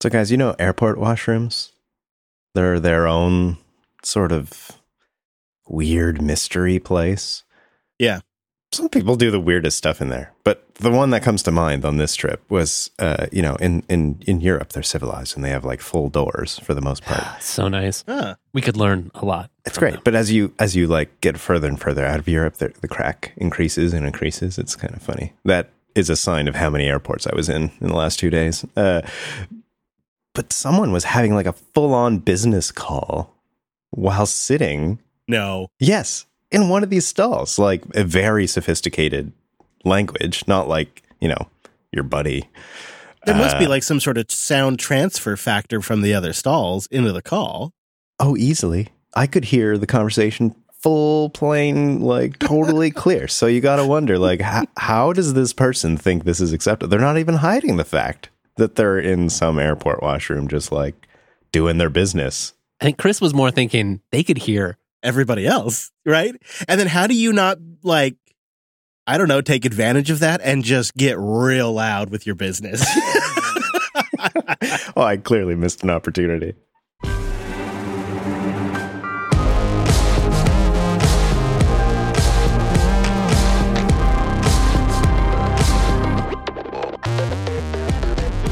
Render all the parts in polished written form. So guys, you know airport washrooms? They're their own sort of weird mystery place. Yeah. Some people do the weirdest stuff in there, but the one that comes to mind on this trip was, you know, in Europe, they're civilized and they have like full doors for the most part. So nice. We could learn a lot. It's great. Them. But as you like get further and further out of Europe, the crack increases and increases. It's kind of funny. That is a sign of how many airports I was in the last 2 days. But someone was having like a full on business call while sitting. No. Yes. In one of these stalls, like a very sophisticated language, not like, you know, your buddy. There must be like some sort of sound transfer factor from the other stalls into the call. Oh, easily. I could hear the conversation full plain, like totally clear. So you got to wonder, like, how does this person think this is acceptable? They're not even hiding the fact that they're in some airport washroom, just like doing their business. I think Chris was more thinking they could hear everybody else, right? And then how do you not, like, I don't know, take advantage of that and just get real loud with your business? Oh, I clearly missed an opportunity.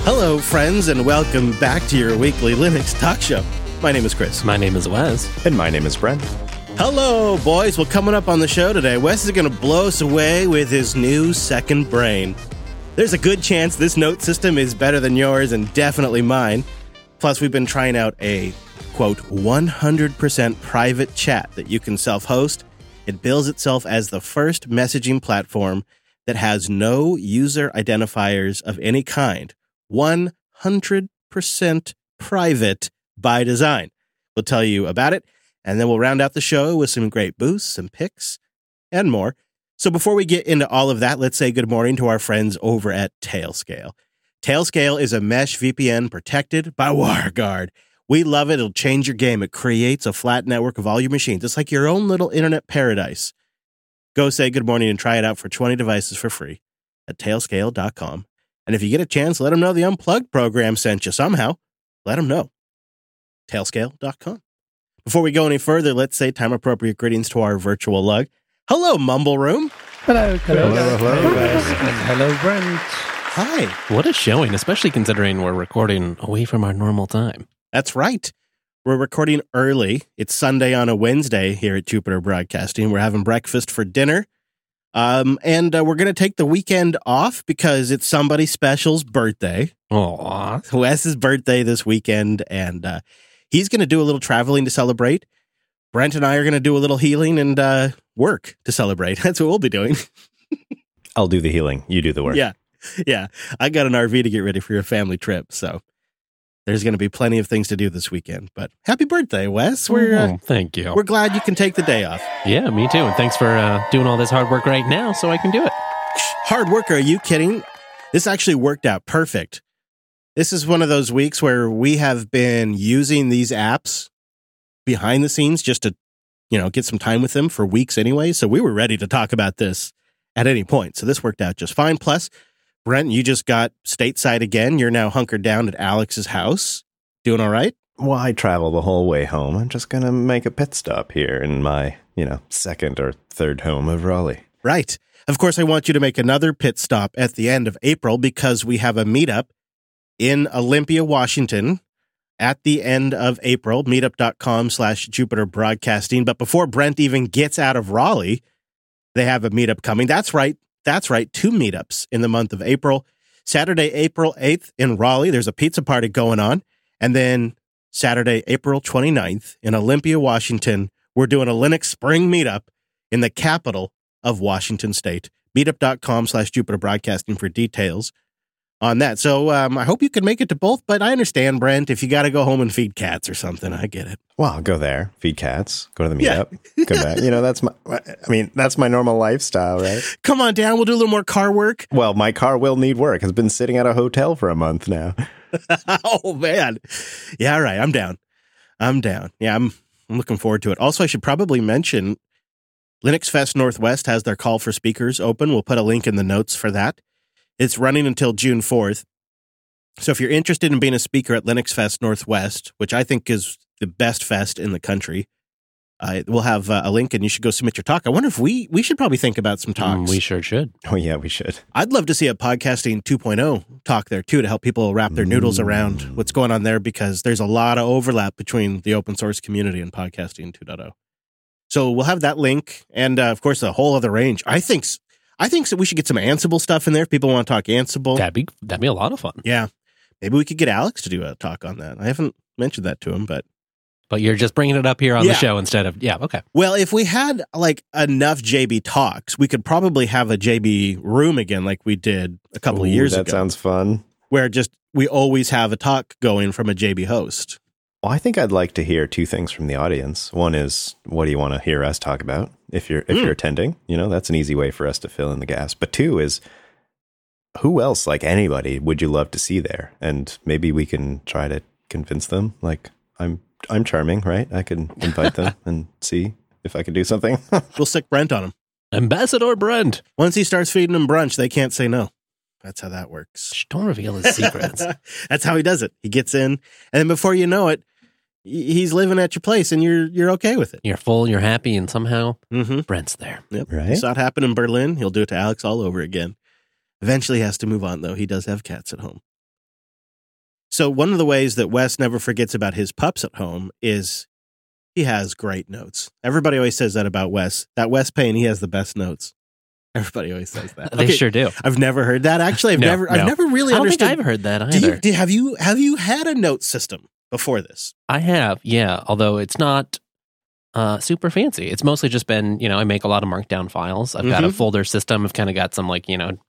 Hello, friends, and welcome back to your weekly Linux talk show. My name is Chris. My name is Wes. And my name is Brent. Hello, boys. Well, coming up on the show today, Wes is going to blow us away with his new second brain. There's a good chance this note system is better than yours and definitely mine. Plus, we've been trying out a, quote, 100% private chat that you can self-host. It bills itself as the first messaging platform that has no user identifiers of any kind. 100% private by design. We'll tell you about it, and then we'll round out the show with some great boosts, some picks, and more. So before we get into all of that, let's say good morning to our friends over at Tailscale. Tailscale is a mesh VPN protected by WireGuard. We love it. It'll change your game. It creates a flat network of all your machines. It's like your own little internet paradise. Go say good morning and try it out for 20 devices for free at tailscale.com. And if you get a chance, let them know the Unplugged program sent you somehow. Let them know. Tailscale.com. Before we go any further, let's say time-appropriate greetings to our virtual lug. Hello, Mumble Room. Hello, hello, hello, hello, Wes. Hello, Brent. Hi. What a showing, especially considering we're recording away from our normal time. That's right. We're recording early. It's Sunday on a Wednesday here at Jupiter Broadcasting. We're having breakfast for dinner. And we're going to take the weekend off because it's somebody special's birthday. Aw. Wes's birthday this weekend, and he's going to do a little traveling to celebrate. Brent and I are going to do a little healing and work to celebrate. That's what we'll be doing. I'll do the healing. You do the work. Yeah. Yeah. I got an RV to get ready for your family trip, so there's going to be plenty of things to do this weekend. But happy birthday, Wes. Thank you. We're glad you can take the day off. Yeah, me too. And thanks for doing all this hard work right now so I can do it. Hard work? Are you kidding? This actually worked out perfect. This is one of those weeks where we have been using these apps behind the scenes just to, you know, get some time with them for weeks anyway. So we were ready to talk about this at any point. So this worked out just fine. Plus, Brent, you just got stateside again. You're now hunkered down at Alex's house. Doing all right? Well, I travel the whole way home. I'm just going to make a pit stop here in my, you know, second or third home of Raleigh. Right. Of course, I want you to make another pit stop at the end of April because we have a meetup in Olympia, Washington at the end of April, meetup.com/Jupiter Broadcasting. But before Brent even gets out of Raleigh, they have a meetup coming. That's right. That's right, two meetups in the month of April. Saturday, April 8th in Raleigh, there's a pizza party going on. And then Saturday, April 29th in Olympia, Washington, we're doing a Linux Spring meetup in the capital of Washington State. Meetup.com/Jupiter Broadcasting for details on that. So I hope you can make it to both, but I understand, Brent, if you got to go home and feed cats or something, I get it. Well, I'll go there, feed cats, go to the meetup, come back. You know, that's my normal lifestyle, right? Come on down. We'll do a little more car work. Well, my car will need work. It's been sitting at a hotel for a month now. Oh, man. Yeah, all right. I'm down. Yeah, I'm looking forward to it. Also, I should probably mention Linux Fest Northwest has their call for speakers open. We'll put a link in the notes for that. It's running until June 4th. So if you're interested in being a speaker at Linux Fest Northwest, which I think is the best fest in the country, we'll have a link and you should go submit your talk. I wonder if we should probably think about some talks. We sure should. Oh, yeah, we should. I'd love to see a podcasting 2.0 talk there, too, to help people wrap their noodles around what's going on there, because there's a lot of overlap between the open source community and podcasting 2.0. So we'll have that link and, of course, a whole other range. I think so we should get some Ansible stuff in there if people want to talk Ansible. That'd be a lot of fun. Yeah. Maybe we could get Alex to do a talk on that. I haven't mentioned that to him, but you're just bringing it up here on the show instead of, okay. Well, if we had like enough JB talks, we could probably have a JB room again like we did a couple of years ago. That sounds fun. Where just we always have a talk going from a JB host. Well, I think I'd like to hear two things from the audience. One is, what do you want to hear us talk about if you're attending? You know, that's an easy way for us to fill in the gaps. But two is, who else, like anybody, would you love to see there? And maybe we can try to convince them. Like, I'm charming, right? I can invite them and see if I can do something. We'll stick Brent on him. Ambassador Brent. Once he starts feeding them brunch, they can't say no. That's how that works. Shh, don't reveal his secrets. That's how he does it. He gets in, and then before you know it, he's living at your place, and you're okay with it. You're full, you're happy, and somehow Brent's there. Yep. Right? He saw it happen in Berlin. He'll do it to Alex all over again. Eventually has to move on, though. He does have cats at home. So one of the ways that Wes never forgets about his pups at home is he has great notes. Everybody always says that about Wes. That Wes Payne, he has the best notes. Everybody always says that. They sure do. I've never heard that. Actually, I've never really understood. I don't think I've heard that either. Have you had a note system before this? I have, yeah. Although it's not super fancy. It's mostly just been, I make a lot of markdown files. I've got a folder system. I've kind of got some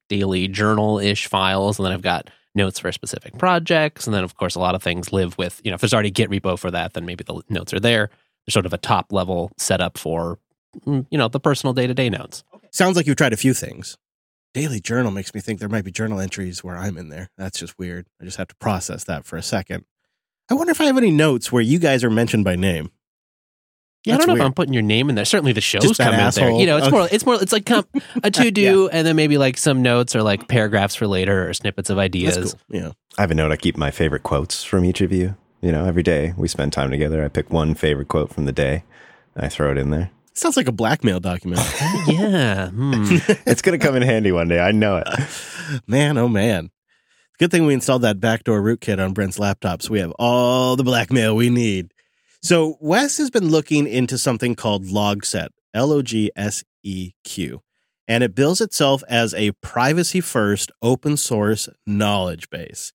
daily journal-ish files, and then I've got notes for specific projects. And then, of course, a lot of things live with, if there's already Git repo for that, then maybe the notes are there. There's sort of a top-level setup for, the personal day-to-day notes. Okay. Sounds like you've tried a few things. Daily journal makes me think there might be journal entries where I'm in there. That's just weird. I just have to process that for a second. I wonder if I have any notes where you guys are mentioned by name. Yeah, that's I don't know weird. If I'm putting your name in there. Certainly the show's coming out there. It's like a to-do and then maybe like some notes or like paragraphs for later or snippets of ideas. That's cool. Yeah. I have a note. I keep my favorite quotes from each of you. Every day we spend time together. I pick one favorite quote from the day. And I throw it in there. Sounds like a blackmail document. Yeah. It's going to come in handy one day. I know it. Man, oh man. Good thing we installed that backdoor rootkit on Brent's laptop, so we have all the blackmail we need. So Wes has been looking into something called Logseq, Logseq, and it bills itself as a privacy-first open source knowledge base.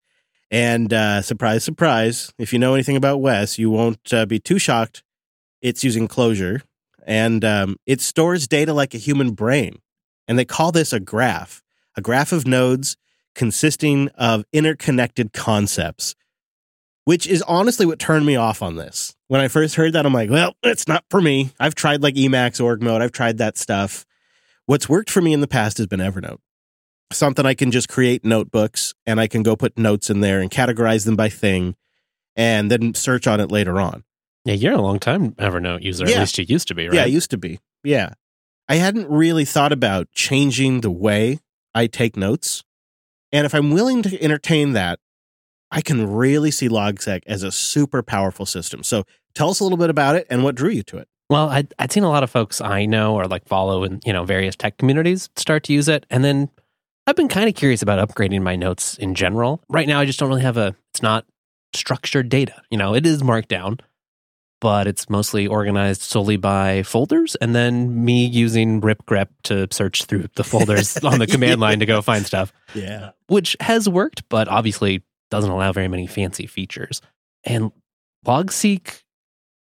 And surprise, surprise, if you know anything about Wes, you won't be too shocked. It's using Clojure, and it stores data like a human brain. And they call this a graph of nodes consisting of interconnected concepts, which is honestly what turned me off on this. When I first heard that, I'm like, well, it's not for me. I've tried like Emacs, org mode. I've tried that stuff. What's worked for me in the past has been Evernote. Something I can just create notebooks and I can go put notes in there and categorize them by thing and then search on it later on. Yeah, you're a long time Evernote user. Yeah. At least you used to be, right? Yeah, I used to be. Yeah. I hadn't really thought about changing the way I take notes. And if I'm willing to entertain that, I can really see Logseq as a super powerful system. So tell us a little bit about it and what drew you to it. Well, I'd seen a lot of folks I know or like follow in various tech communities start to use it. And then I've been kind of curious about upgrading my notes in general. Right now, I just don't really have it's not structured data. It is Markdown, but it's mostly organized solely by folders. And then me using ripgrep to search through the folders on the command line to go find stuff. Yeah, which has worked, but obviously doesn't allow very many fancy features. And Logseq,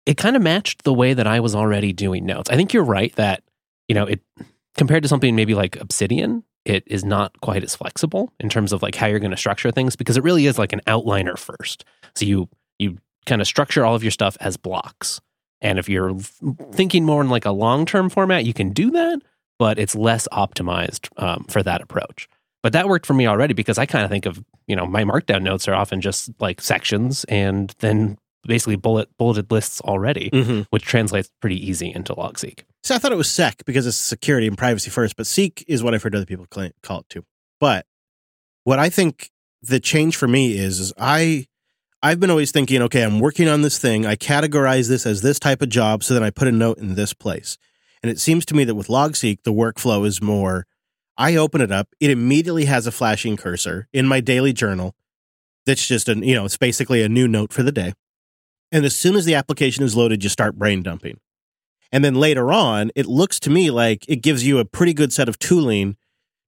it kind of matched the way that I was already doing notes. I think you're right that, it compared to something maybe like Obsidian, it is not quite as flexible in terms of like how you're going to structure things, because it really is like an outliner first. So you kind of structure all of your stuff as blocks. And if you're thinking more in like a long-term format, you can do that, but it's less optimized for that approach. But that worked for me already because I kind of think of, my Markdown notes are often just like sections and then basically bulleted lists already, which translates pretty easy into Logseq. So I thought it was sec because it's security and privacy first, but seek is what I've heard other people call it too. But what I think the change for me is I've been always thinking, okay, I'm working on this thing. I categorize this as this type of job. So then I put a note in this place. And it seems to me that with Logseq, the workflow is more, I open it up. It immediately has a flashing cursor in my daily journal. That's just an, you know, it's basically a new note for the day. And as soon as the application is loaded, you start brain dumping. And then later on, it looks to me like it gives you a pretty good set of tooling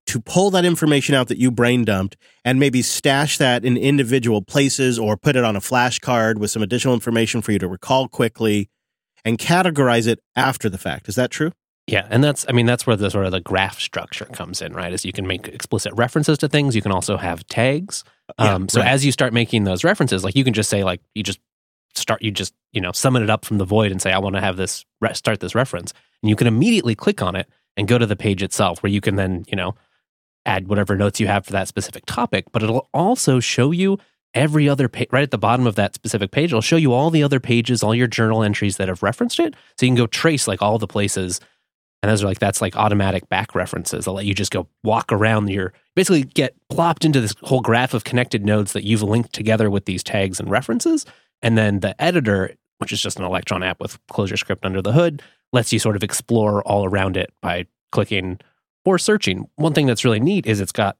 to pull that information out that you brain dumped and maybe stash that in individual places or put it on a flashcard with some additional information for you to recall quickly and categorize it after the fact. Is that true? Yeah. And that's where the sort of the graph structure comes in, right? Is you can make explicit references to things. You can also have tags. As you start making those references, like you can just say, like, you summon it up from the void and say, I want to have this, start this reference. And you can immediately click on it and go to the page itself where you can then, you know, add whatever notes you have for that specific topic, but it'll also show you every other page, right at the bottom of that specific page. It'll show you all the other pages, all your journal entries that have referenced it. So you can go trace like all the places. And those are like, that's like automatic back references. They'll let you just go walk around your, basically get plopped into this whole graph of connected nodes that you've linked together with these tags and references. And then the editor, which is just an Electron app with Clojure script under the hood, lets you sort of explore all around it by clicking or searching. One thing that's really neat is it's got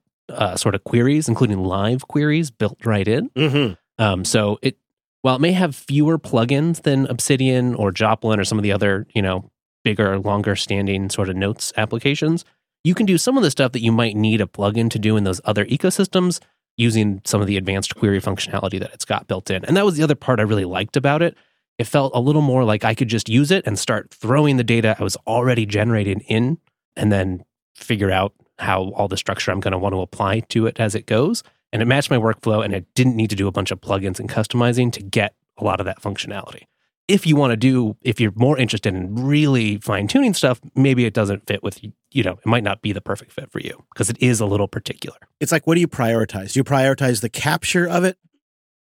sort of queries, including live queries, built right in. Mm-hmm. So it, while it may have fewer plugins than Obsidian or Joplin or some of the other, you know, bigger, longer-standing sort of notes applications, you can do some of the stuff that you might need a plugin to do in those other ecosystems using some of the advanced query functionality that it's got built in. And that was the other part I really liked about it. It felt a little more like I could just use it and start throwing the data I was already generating in, and then figure out how all the structure I'm going to want to apply to it as it goes. And it matched my workflow, and it didn't need to do a bunch of plugins and customizing to get a lot of that functionality. If you're more interested in really fine-tuning stuff, maybe it doesn't fit with, you know, it might not be the perfect fit for you because it is a little particular. It's like, what do you prioritize? Do you prioritize the capture of it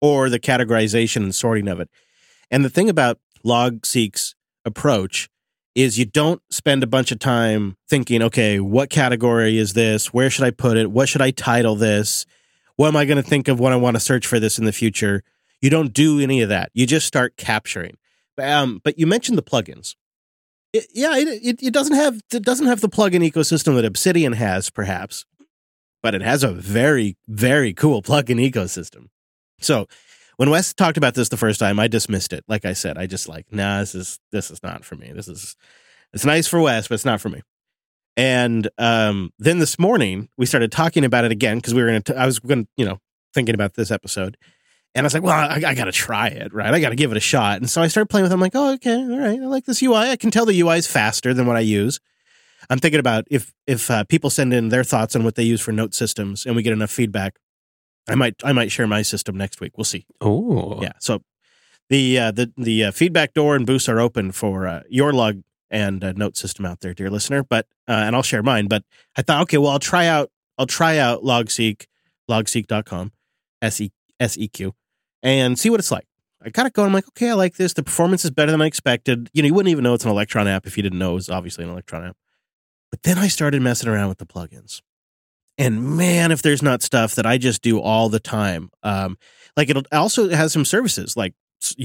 or the categorization and sorting of it? And the thing about Logseq's approach is you don't spend a bunch of time thinking, okay, what category is this? Where should I put it? What should I title this? What am I going to think of when I want to search for this in the future? You don't do any of that. You just start capturing. But you mentioned the plugins. It doesn't have the plugin ecosystem that Obsidian has, perhaps, but it has a very, very cool plugin ecosystem. So when Wes talked about this the first time, I dismissed it. Like I said, I just like, nah, this is not for me. It's nice for Wes, but it's not for me. And then this morning we started talking about it again because thinking about this episode. And I was like, well, I got to try it, right? I got to give it a shot. And so I started playing with it. I'm like, oh, okay, all right. I like this UI. I can tell the UI is faster than what I use. I'm thinking about if people send in their thoughts on what they use for note systems and we get enough feedback, I might share my system next week. We'll see. Oh, yeah. So the feedback door and booths are open for your log and note system out there, dear listener. But and I'll share mine. But I thought, okay, well, I'll try out Logseq, logseq.com, SEQ, and see what it's like. I got it going. I'm like, okay, I like this. The performance is better than I expected. You know, you wouldn't even know it's an Electron app if you didn't know it was obviously an Electron app. But then I started messing around with the plugins. And man, if there's not stuff that I just do all the time, like it also has some services, like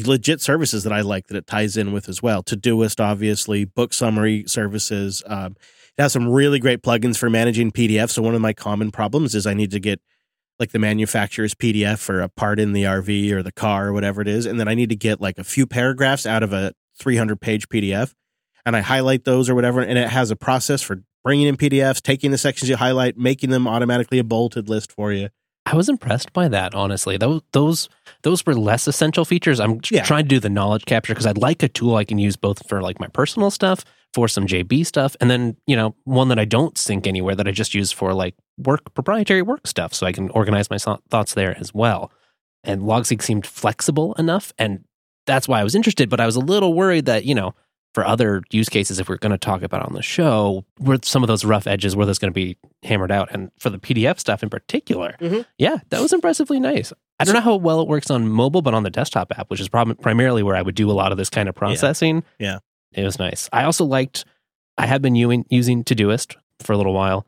legit services that I like that it ties in with as well. Todoist, obviously, book summary services. It has some really great plugins for managing PDFs. So one of my common problems is I need to get like the manufacturer's PDF or a part in the RV or the car or whatever it is. And then I need to get like a few paragraphs out of a 300-page PDF. And I highlight those or whatever. And it has a process for bringing in PDFs, taking the sections you highlight, making them automatically a bolted list for you. I was impressed by that, honestly. Those were less essential features. I'm trying to do the knowledge capture because I'd like a tool I can use both for like my personal stuff, for some JB stuff, and then, you know, one that I don't sync anywhere that I just use for like proprietary work stuff, so I can organize my thoughts there as well. And Logseq seemed flexible enough, and that's why I was interested, but I was a little worried that, you know, for other use cases, if we're going to talk about on the show, were some of those rough edges, were those going to be hammered out? And for the PDF stuff in particular, yeah, that was impressively nice. I don't know how well it works on mobile, but on the desktop app, which is primarily where I would do a lot of this kind of processing. Yeah. It was nice. I also liked, I have been using Todoist for a little while,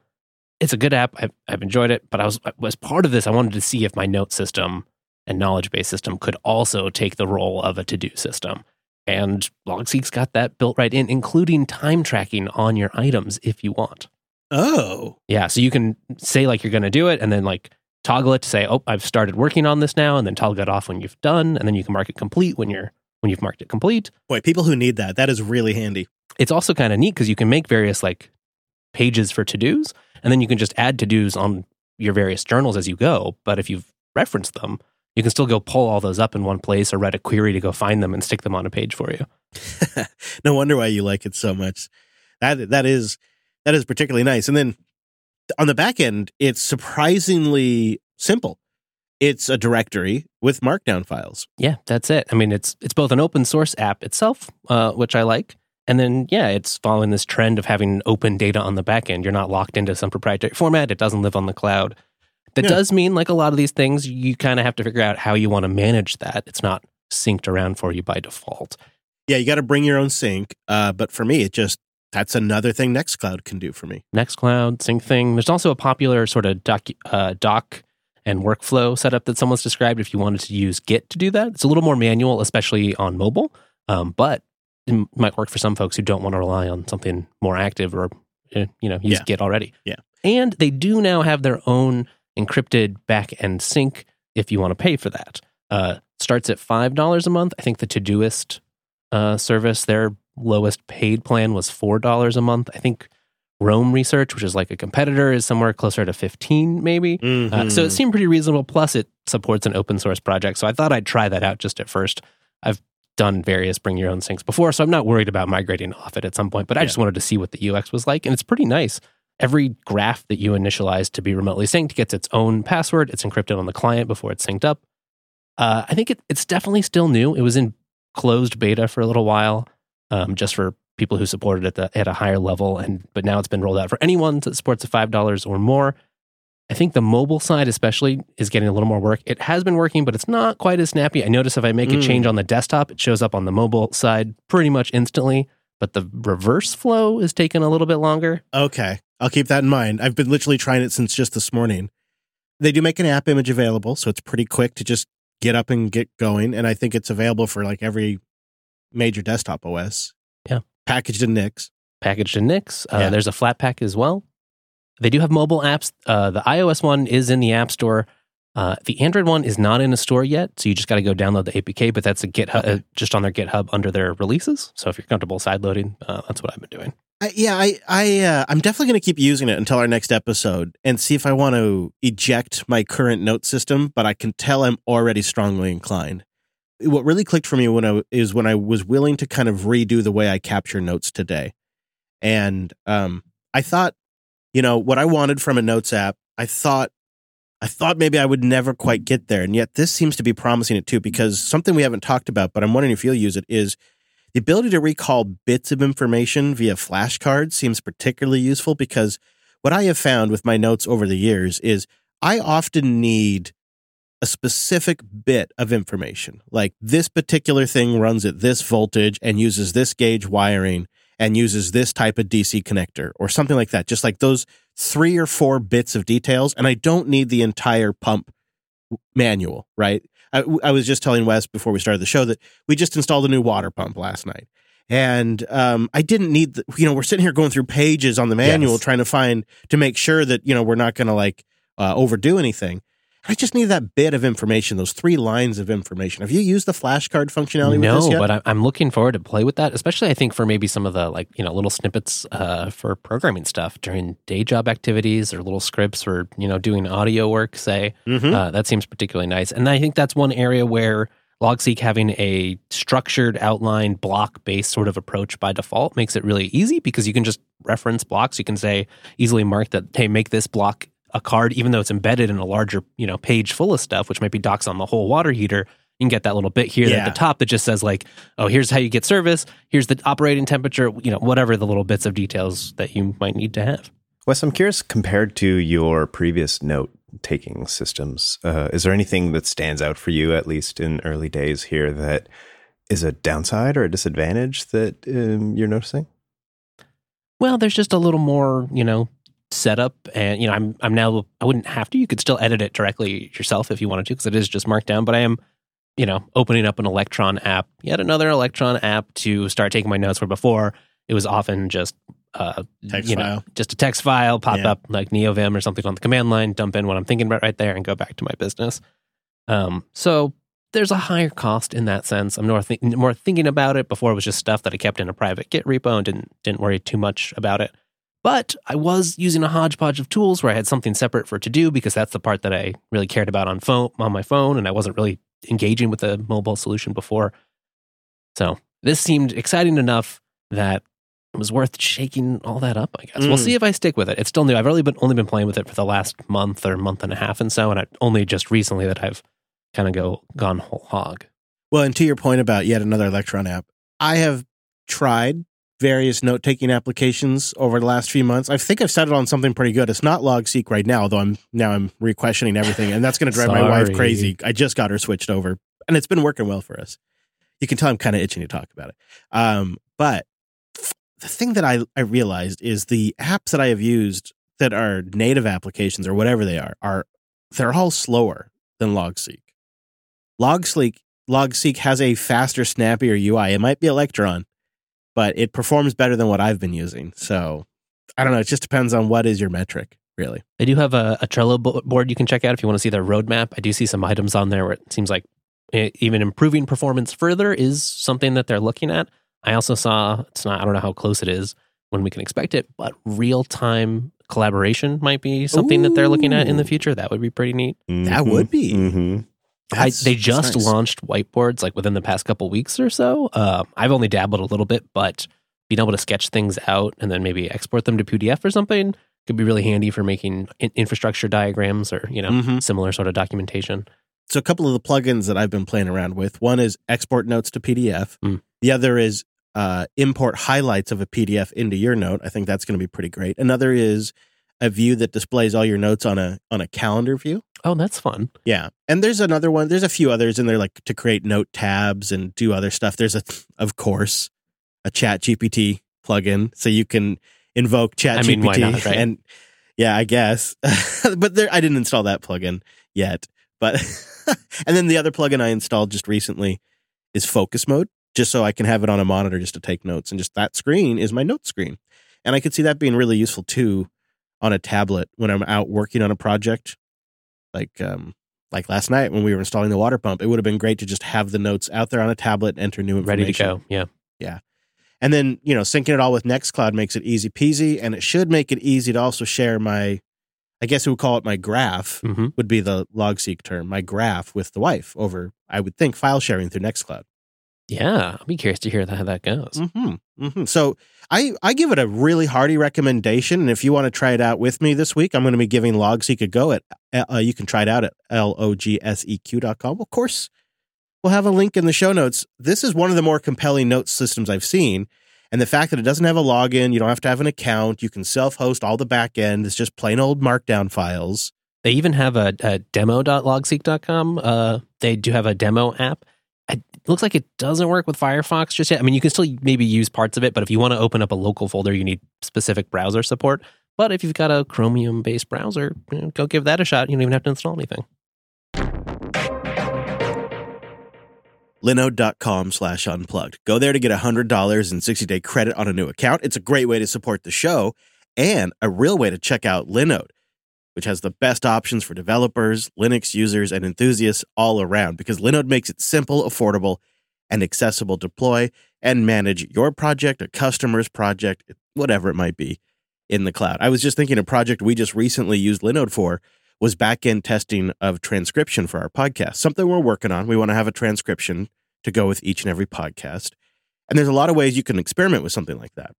it's a good app. I've enjoyed it, but as part of this, I wanted to see if my note system and knowledge base system could also take the role of a to-do system. And LogSeq's got that built right in, including time tracking on your items if you want. Oh. Yeah, so you can say like you're going to do it and then like toggle it to say, oh, I've started working on this now, and then toggle it off when you've done, and then you can mark it complete when you've marked it complete. Boy, people who need that is really handy. It's also kind of neat because you can make various like pages for to-dos, and then you can just add to-dos on your various journals as you go, but if you've referenced them, you can still go pull all those up in one place or write a query to go find them and stick them on a page for you. No wonder why you like it so much. That is particularly nice. And then on the back end, it's surprisingly simple. It's a directory with Markdown files. Yeah, that's it. I mean, it's both an open source app itself, which I like, and then, yeah, it's following this trend of having open data on the back end. You're not locked into some proprietary format. It doesn't live on the cloud. That does mean, like a lot of these things, you kind of have to figure out how you want to manage that. It's not synced around for you by default. Yeah, you got to bring your own sync. But for me, that's another thing Nextcloud can do for me. Nextcloud, sync thing. There's also a popular sort of doc and workflow setup that someone's described if you wanted to use Git to do that. It's a little more manual, especially on mobile, but it might work for some folks who don't want to rely on something more active or use Git already. Yeah. And they do now have their own encrypted back-end sync if you want to pay for that. Starts at $5 a month. I think the Todoist service, their lowest paid plan was $4 a month. I think Rome Research, which is like a competitor, is somewhere closer to $15 maybe. Mm-hmm. So it seemed pretty reasonable. Plus it supports an open source project. So I thought I'd try that out just at first. I've done various bring your own syncs before, so I'm not worried about migrating off it at some point, but I just wanted to see what the UX was like. And it's pretty nice. Every graph that you initialize to be remotely synced gets its own password. It's encrypted on the client before it's synced up. I think it's definitely still new. It was in closed beta for a little while, just for people who supported it at a higher level. But now it's been rolled out for anyone that supports the $5 or more. I think the mobile side especially is getting a little more work. It has been working, but it's not quite as snappy. I notice if I make a change on the desktop, it shows up on the mobile side pretty much instantly. But the reverse flow is taking a little bit longer. Okay. I'll keep that in mind. I've been literally trying it since just this morning. They do make an app image available, so it's pretty quick to just get up and get going. And I think it's available for like every major desktop OS. Yeah. Packaged in Nix. There's a Flatpak as well. They do have mobile apps. The iOS one is in the App Store. The Android one is not in a store yet, so you just got to go download the APK, but that's a GitHub, just on their GitHub under their releases. So if you're comfortable sideloading, that's what I've been doing. I'm definitely going to keep using it until our next episode and see if I want to eject my current note system, but I can tell I'm already strongly inclined. What really clicked for me when I was willing to kind of redo the way I capture notes today. And I thought, what I wanted from a notes app, I thought maybe I would never quite get there. And yet this seems to be promising it too, because something we haven't talked about, but I'm wondering if you'll use it, is the ability to recall bits of information via flashcards seems particularly useful, because what I have found with my notes over the years is I often need a specific bit of information. Like this particular thing runs at this voltage and uses this gauge wiring and uses this type of DC connector or something like that. Just like those 3 or 4 bits of details. And I don't need the entire pump manual, right? I was just telling Wes before we started the show that we just installed a new water pump last night. And I didn't need, we're sitting here going through pages on the manual trying to find, to make sure that, we're not going to overdo anything. I just need that bit of information, those 3 lines of information. Have you used the flashcard functionality with this yet? No, but I'm looking forward to play with that, especially I think for maybe some of the little snippets for programming stuff during day job activities or little scripts or doing audio work, say. Mm-hmm. That seems particularly nice. And I think that's one area where LogSeq having a structured outline block-based sort of approach by default makes it really easy, because you can just reference blocks. You can say easily mark that, hey, make this block a card, even though it's embedded in a larger, page full of stuff, which might be docs on the whole water heater. You can get that little bit here at the top that just says oh, here's how you get service. Here's the operating temperature, whatever the little bits of details that you might need to have. Wes, I'm curious, compared to your previous note-taking systems, is there anything that stands out for you, at least in early days here, that is a downside or a disadvantage that you're noticing? Well, there's just a little more, setup, and I'm now, I wouldn't have to. You could still edit it directly yourself if you wanted to, because it is just Markdown. But I am, opening up an Electron app, yet another Electron app, to start taking my notes, where before it was often just just a text file pop up like NeoVim or something on the command line, dump in what I'm thinking about right there, and go back to my business. So there's a higher cost in that sense. I'm more thinking about it. Before, it was just stuff that I kept in a private Git repo and didn't worry too much about it. But I was using a hodgepodge of tools where I had something separate for to-do, because that's the part that I really cared about on my phone, and I wasn't really engaging with a mobile solution before. So this seemed exciting enough that it was worth shaking all that up, I guess. We'll see if I stick with it. It's still new. I've only been playing with it for the last month or month and a half and so, and only just recently that I've kind of gone whole hog. Well, and to your point about yet another Electron app, I have tried various note-taking applications over the last few months. I think I've settled on something pretty good. It's not Logseq right now, though. I'm re-questioning everything, and that's going to drive my wife crazy. I just got her switched over, and it's been working well for us. You can tell I'm kind of itching to talk about it. But the thing that I realized is the apps that I have used that are native applications or whatever they are they're all slower than Logseq. Logseq has a faster, snappier UI. It might be Electron, but it performs better than what I've been using. So I don't know. It just depends on what is your metric, really. They do have a Trello board you can check out if you want to see their roadmap. I do see some items on there where it seems like even improving performance further is something that they're looking at. I also saw, I don't know how close it is, when we can expect it, but real-time collaboration might be something that they're looking at in the future. That would be pretty neat. Mm-hmm. That would be. Mm-hmm. They just launched whiteboards like within the past couple weeks or so. I've only dabbled a little bit, but being able to sketch things out and then maybe export them to PDF or something could be really handy for making infrastructure diagrams or, similar sort of documentation. So a couple of the plugins that I've been playing around with, one is export notes to PDF. Mm. The other is import highlights of a PDF into your note. I think that's going to be pretty great. Another is a view that displays all your notes on a calendar view. Oh, that's fun. Yeah. And there's another one. There's a few others in there, like to create note tabs and do other stuff. There's, a ChatGPT plugin. So you can invoke ChatGPT. I mean, why not, right? And yeah, I guess. But I didn't install that plugin yet. But and then the other plugin I installed just recently is Focus Mode, just so I can have it on a monitor just to take notes. And just that screen is my note screen. And I could see that being really useful, too, on a tablet when I'm out working on a project. Like last night when we were installing the water pump, it would have been great to just have the notes out there on a tablet, enter new information. Ready to go, yeah. And then, syncing it all with Nextcloud makes it easy peasy, and it should make it easy to also share my, I guess we would call it my graph, would be the Logseq term, my graph with the wife over, I would think, file sharing through Nextcloud. Yeah, I'll be curious to hear how that goes. Mm-hmm, mm-hmm. So I give it a really hearty recommendation, and if you want to try it out with me this week, I'm going to be giving Logseq a go. You can try it out at logseq.com. Of course, we'll have a link in the show notes. This is one of the more compelling note systems I've seen, and the fact that it doesn't have a login, you don't have to have an account, you can self-host all the back end, it's just plain old Markdown files. They even have a demo.logseq.com. They do have a demo app. It looks like it doesn't work with Firefox just yet. I mean, you can still maybe use parts of it, but if you want to open up a local folder, you need specific browser support. But if you've got a Chromium-based browser, go give that a shot. You don't even have to install anything. Linode.com/unplugged. Go there to get $100 and 60-day credit on a new account. It's a great way to support the show and a real way to check out Linode, which has the best options for developers, Linux users, and enthusiasts all around, because Linode makes it simple, affordable, and accessible to deploy and manage your project, a customer's project, whatever it might be, in the cloud. I was just thinking a project we just recently used Linode for was back-end testing of transcription for our podcast, something we're working on. We want to have a transcription to go with each and every podcast. And there's a lot of ways you can experiment with something like that.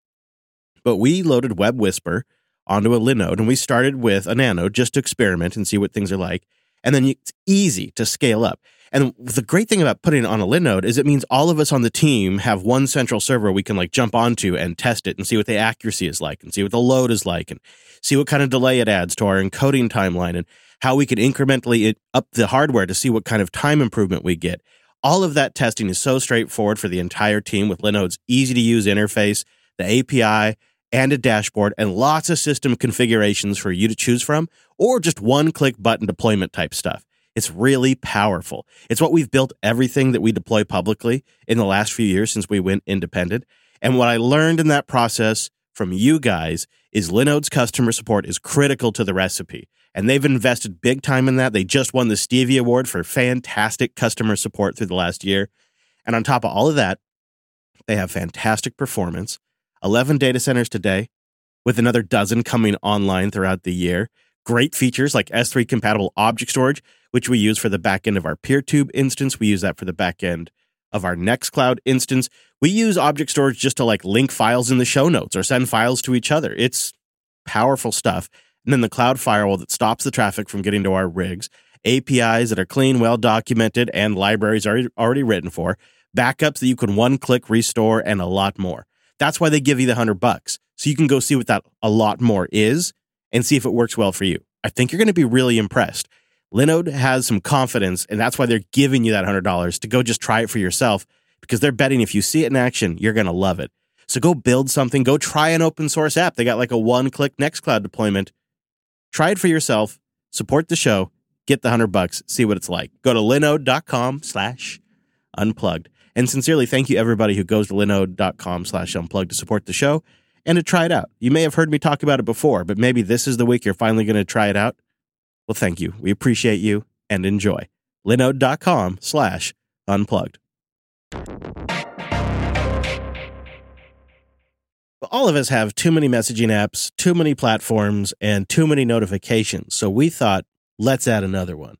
But we loaded Web Whisper onto a Linode, and we started with a Nano just to experiment and see what things are like. And then it's easy to scale up. And the great thing about putting it on a Linode is it means all of us on the team have one central server we can jump onto and test it and see what the accuracy is like and see what the load is like and see what kind of delay it adds to our encoding timeline and how we can incrementally up the hardware to see what kind of time improvement we get. All of that testing is so straightforward for the entire team with Linode's easy to use interface, the API, and a dashboard and lots of system configurations for you to choose from, or just one-click button deployment type stuff. It's really powerful. It's what we've built everything that we deploy publicly in the last few years since we went independent. And what I learned in that process from you guys is Linode's customer support is critical to the recipe. And they've invested big time in that. They just won the Stevie Award for fantastic customer support through the last year. And on top of all of that, they have fantastic performance. 11 data centers today, with another dozen coming online throughout the year. Great features like S3 compatible object storage, which we use for the back end of our PeerTube instance. We use that for the back end of our Nextcloud instance. We use object storage just to link files in the show notes or send files to each other. It's powerful stuff. And then the cloud firewall that stops the traffic from getting to our rigs, APIs that are clean, well-documented, and libraries are already written for, backups that you can one-click restore, and a lot more. That's why they give you the $100. So you can go see what that a lot more is and see if it works well for you. I think you're going to be really impressed. Linode has some confidence, and that's why they're giving you that $100 to go just try it for yourself, because they're betting if you see it in action, you're going to love it. So go build something. Go try an open source app. They got a one-click Nextcloud deployment. Try it for yourself. Support the show. Get the $100. See what it's like. Go to linode.com/unplugged. And sincerely, thank you everybody who goes to linode.com/unplugged to support the show and to try it out. You may have heard me talk about it before, but maybe this is the week you're finally going to try it out. Well, thank you. We appreciate you and enjoy. Linode.com/unplugged. All of us have too many messaging apps, too many platforms, and too many notifications. So we thought, let's add another one.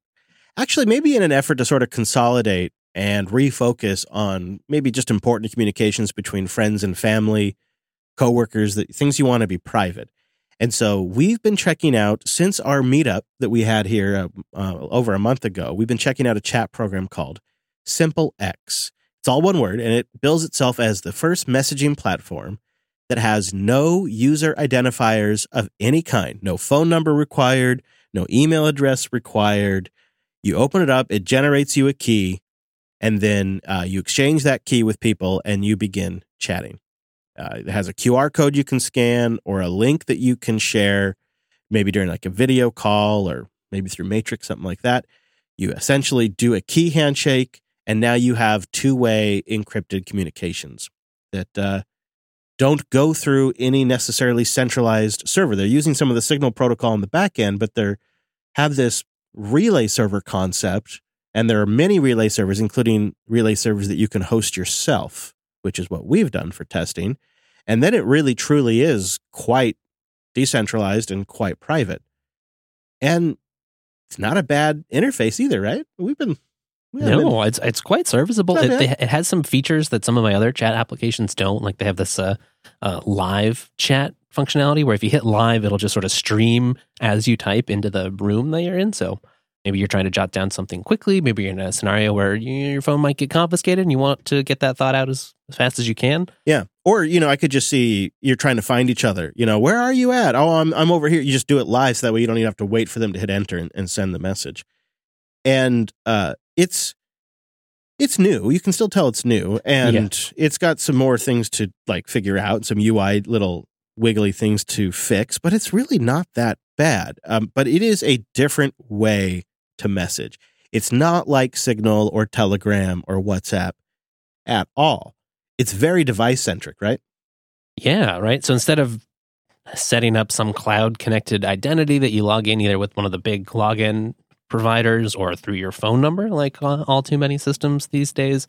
Actually, maybe in an effort to sort of consolidate and refocus on maybe just important communications between friends and family, coworkers, things you want to be private. And so we've been checking out, since our meetup that we had here over a month ago, we've been checking out a chat program called SimpleX. It's all one word, and it bills itself as the first messaging platform that has no user identifiers of any kind. No phone number required, no email address required. You open it up, it generates you a key, and then you exchange that key with people and you begin chatting. It has a QR code you can scan or a link that you can share, maybe during a video call or maybe through Matrix, something like that. You essentially do a key handshake, and now you have two-way encrypted communications that don't go through any necessarily centralized server. They're using some of the Signal protocol in the back end, but they have this relay server concept, and there are many relay servers, including relay servers that you can host yourself, which is what we've done for testing. And then it really truly is quite decentralized and quite private. And it's not a bad interface either, right? It's quite serviceable. It has some features that some of my other chat applications don't. Like they have this live chat functionality where if you hit live, it'll just sort of stream as you type into the room that you're in. So maybe you're trying to jot down something quickly. Maybe you're in a scenario where your phone might get confiscated and you want to get that thought out as fast as you can. Yeah. Or, I could just see you're trying to find each other. Where are you at? Oh, I'm over here. You just do it live so that way you don't even have to wait for them to hit enter and send the message. And it's new. You can still tell it's new. And It's got some more things to figure out, some UI little wiggly things to fix. But it's really not that bad. But it is a different way to message. It's not like Signal or Telegram or WhatsApp at all. It's very device-centric, right? Yeah, right. So instead of setting up some cloud-connected identity that you log in either with one of the big login providers or through your phone number, like all too many systems these days,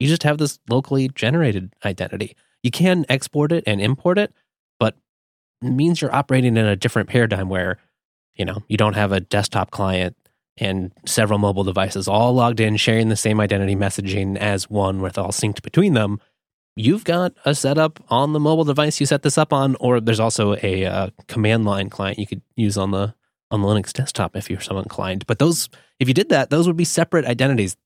you just have this locally generated identity. You can export it and import it, but it means you're operating in a different paradigm where, you don't have a desktop client and several mobile devices all logged in, sharing the same identity messaging as one with all synced between them. You've got a setup on the mobile device you set this up on, or there's also a command line client you could use on the Linux desktop if you're so inclined. But if you did that, those would be separate identities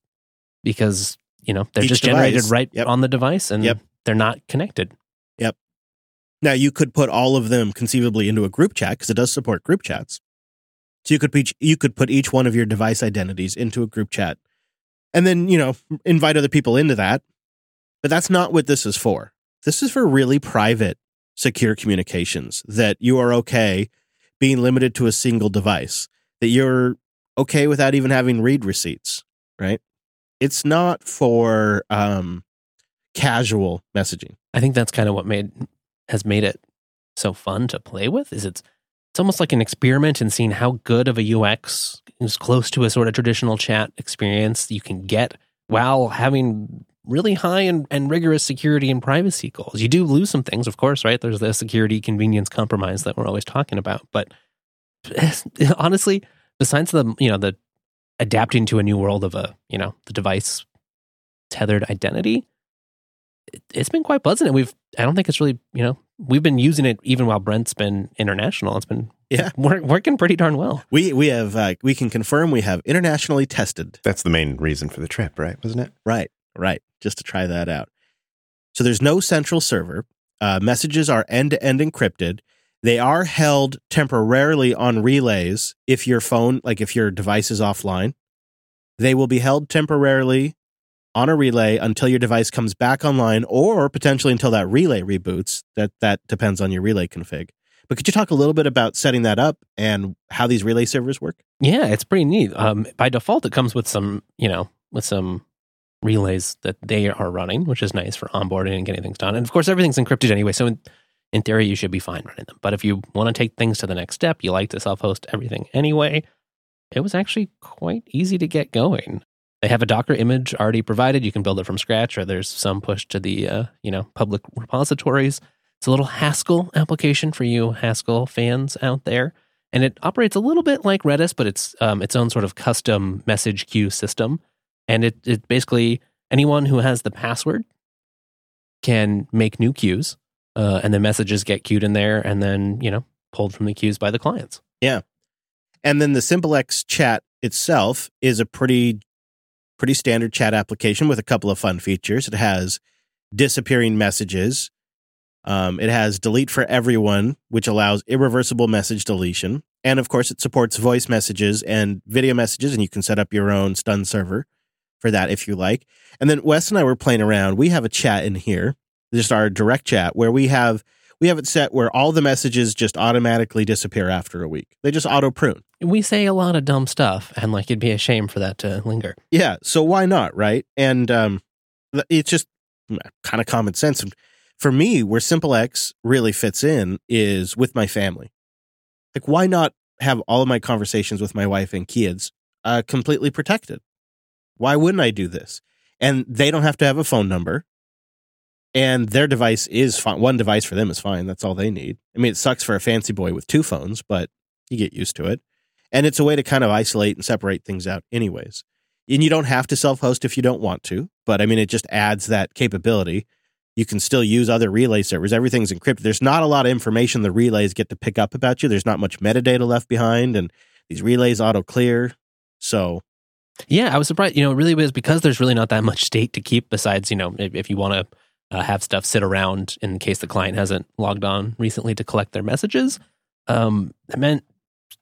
because, they're each just generated device, right on the device and they're not connected. Yep. Now, you could put all of them conceivably into a group chat because it does support group chats. So you could put each one of your device identities into a group chat and then, invite other people into that. But that's not what this is for. This is for really private secure communications, that you are okay being limited to a single device, that you're okay without even having read receipts, right? It's not for casual messaging. I think that's kind of what has made it so fun to play with, is it's almost like an experiment in seeing how good of a UX is close to a sort of traditional chat experience you can get while having really high and rigorous security and privacy goals. You do lose some things, of course, right? There's the security convenience compromise that we're always talking about. But honestly, besides the adapting to a new world of the device tethered identity, it's been quite pleasant. And I don't think it's really, we've been using it even while Brent's been international. It's been working pretty darn well. We can confirm we have internationally tested. That's the main reason for the trip, right? Wasn't it? Right. Just to try that out. So there's no central server. Messages are end-to-end encrypted. They are held temporarily on relays. If your phone, if your device is offline, they will be held temporarily on a relay until your device comes back online, or potentially until that relay reboots. That depends on your relay config. But could you talk a little bit about setting that up and how these relay servers work? Yeah, it's pretty neat. By default, it comes with some relays that they are running, which is nice for onboarding and getting things done. And of course, everything's encrypted anyway, so in theory, you should be fine running them. But if you want to take things to the next step, you like to self-host everything anyway. It was actually quite easy to get going. They have a Docker image already provided. You can build it from scratch, or there's some push to the public repositories. It's a little Haskell application for you Haskell fans out there, and it operates a little bit like Redis, but it's its own sort of custom message queue system. And it basically, anyone who has the password can make new queues, and the messages get queued in there, and then pulled from the queues by the clients. Yeah, and then the SimpleX chat itself is a pretty standard chat application with a couple of fun features. It has disappearing messages. It has delete for everyone, which allows irreversible message deletion. And of course, it supports voice messages and video messages, and you can set up your own stun server for that if you like. And then Wes and I were playing around. We have a chat in here, just our direct chat, where we have it set where all the messages just automatically disappear after a week. They just auto prune. We say a lot of dumb stuff, and it'd be a shame for that to linger. Yeah, so why not, right? And it's just kind of common sense. For me, where SimpleX really fits in is with my family. Why not have all of my conversations with my wife and kids completely protected? Why wouldn't I do this? And they don't have to have a phone number. And their device is fine. One device for them is fine. That's all they need. I mean, it sucks for a fancy boy with two phones, but you get used to it. And it's a way to kind of isolate and separate things out anyways. And you don't have to self-host if you don't want to. But, it just adds that capability. You can still use other relay servers. Everything's encrypted. There's not a lot of information the relays get to pick up about you. There's not much metadata left behind. And these relays auto-clear. So... yeah, I was surprised. It really was, because there's really not that much state to keep besides, if you want to have stuff sit around in case the client hasn't logged on recently to collect their messages. That meant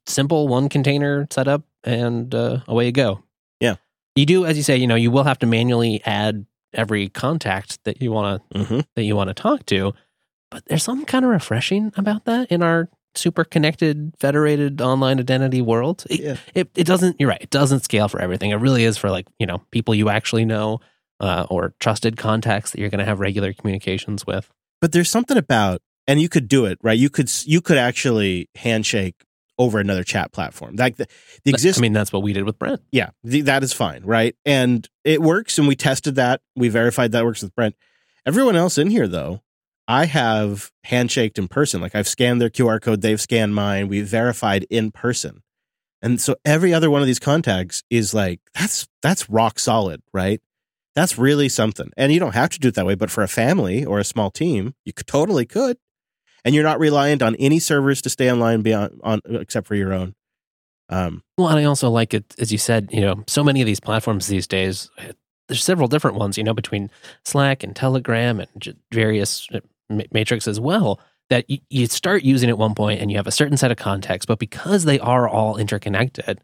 simple one container setup, and away you go. Yeah. You do, as you say, you will have to manually add every contact that you want to talk to, but there's something kind of refreshing about that in our super connected, federated online identity world. It doesn't, you're right, it doesn't scale for everything. It really is for people you actually know, or trusted contacts that you're going to have regular communications with. But there's something about, and you could do it, right? You could actually handshake over another chat platform. Like the exist. That's what we did with Brent. Yeah, that is fine, right? And it works, and we tested that. We verified that works with Brent. Everyone else in here, though, I have handshaked in person. I've scanned their QR code, they've scanned mine, we verified in person. And so every other one of these contacts is that's rock solid, right? That's really something. And you don't have to do it that way, but for a family or a small team, you totally could. And you're not reliant on any servers to stay online except for your own. And I also like it, as you said, so many of these platforms these days, there's several different ones, between Slack and Telegram and various Matrix as well, that you start using at one point and you have a certain set of contacts, but because they are all interconnected,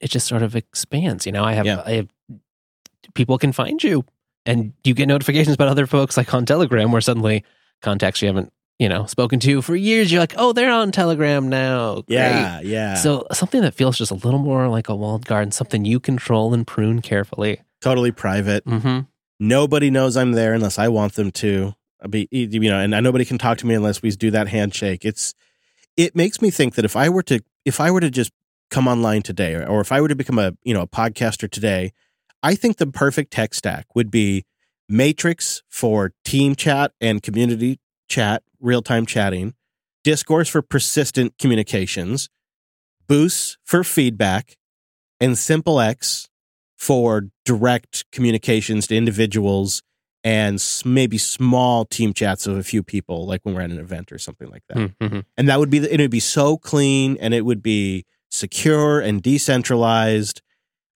it just sort of expands. I have people can find you, and you get notifications about other folks on Telegram where suddenly contacts you haven't you know, spoken to for years, you're like, oh, they're on Telegram now. Great. Yeah. So something that feels just a little more like a walled garden, something you control and prune carefully. Totally private. Mm-hmm. Nobody knows I'm there unless I want them to. And nobody can talk to me unless we do that handshake. It makes me think that if I were to just come online today, or if I were to become a podcaster today, I think the perfect tech stack would be Matrix for team chat and community chat, real-time chatting, Discourse for persistent communications, Boost for feedback, and SimpleX for direct communications to individuals and maybe small team chats of a few people, like when we're at an event or something like that. Mm-hmm. And that would be, it would be so clean, and it would be secure and decentralized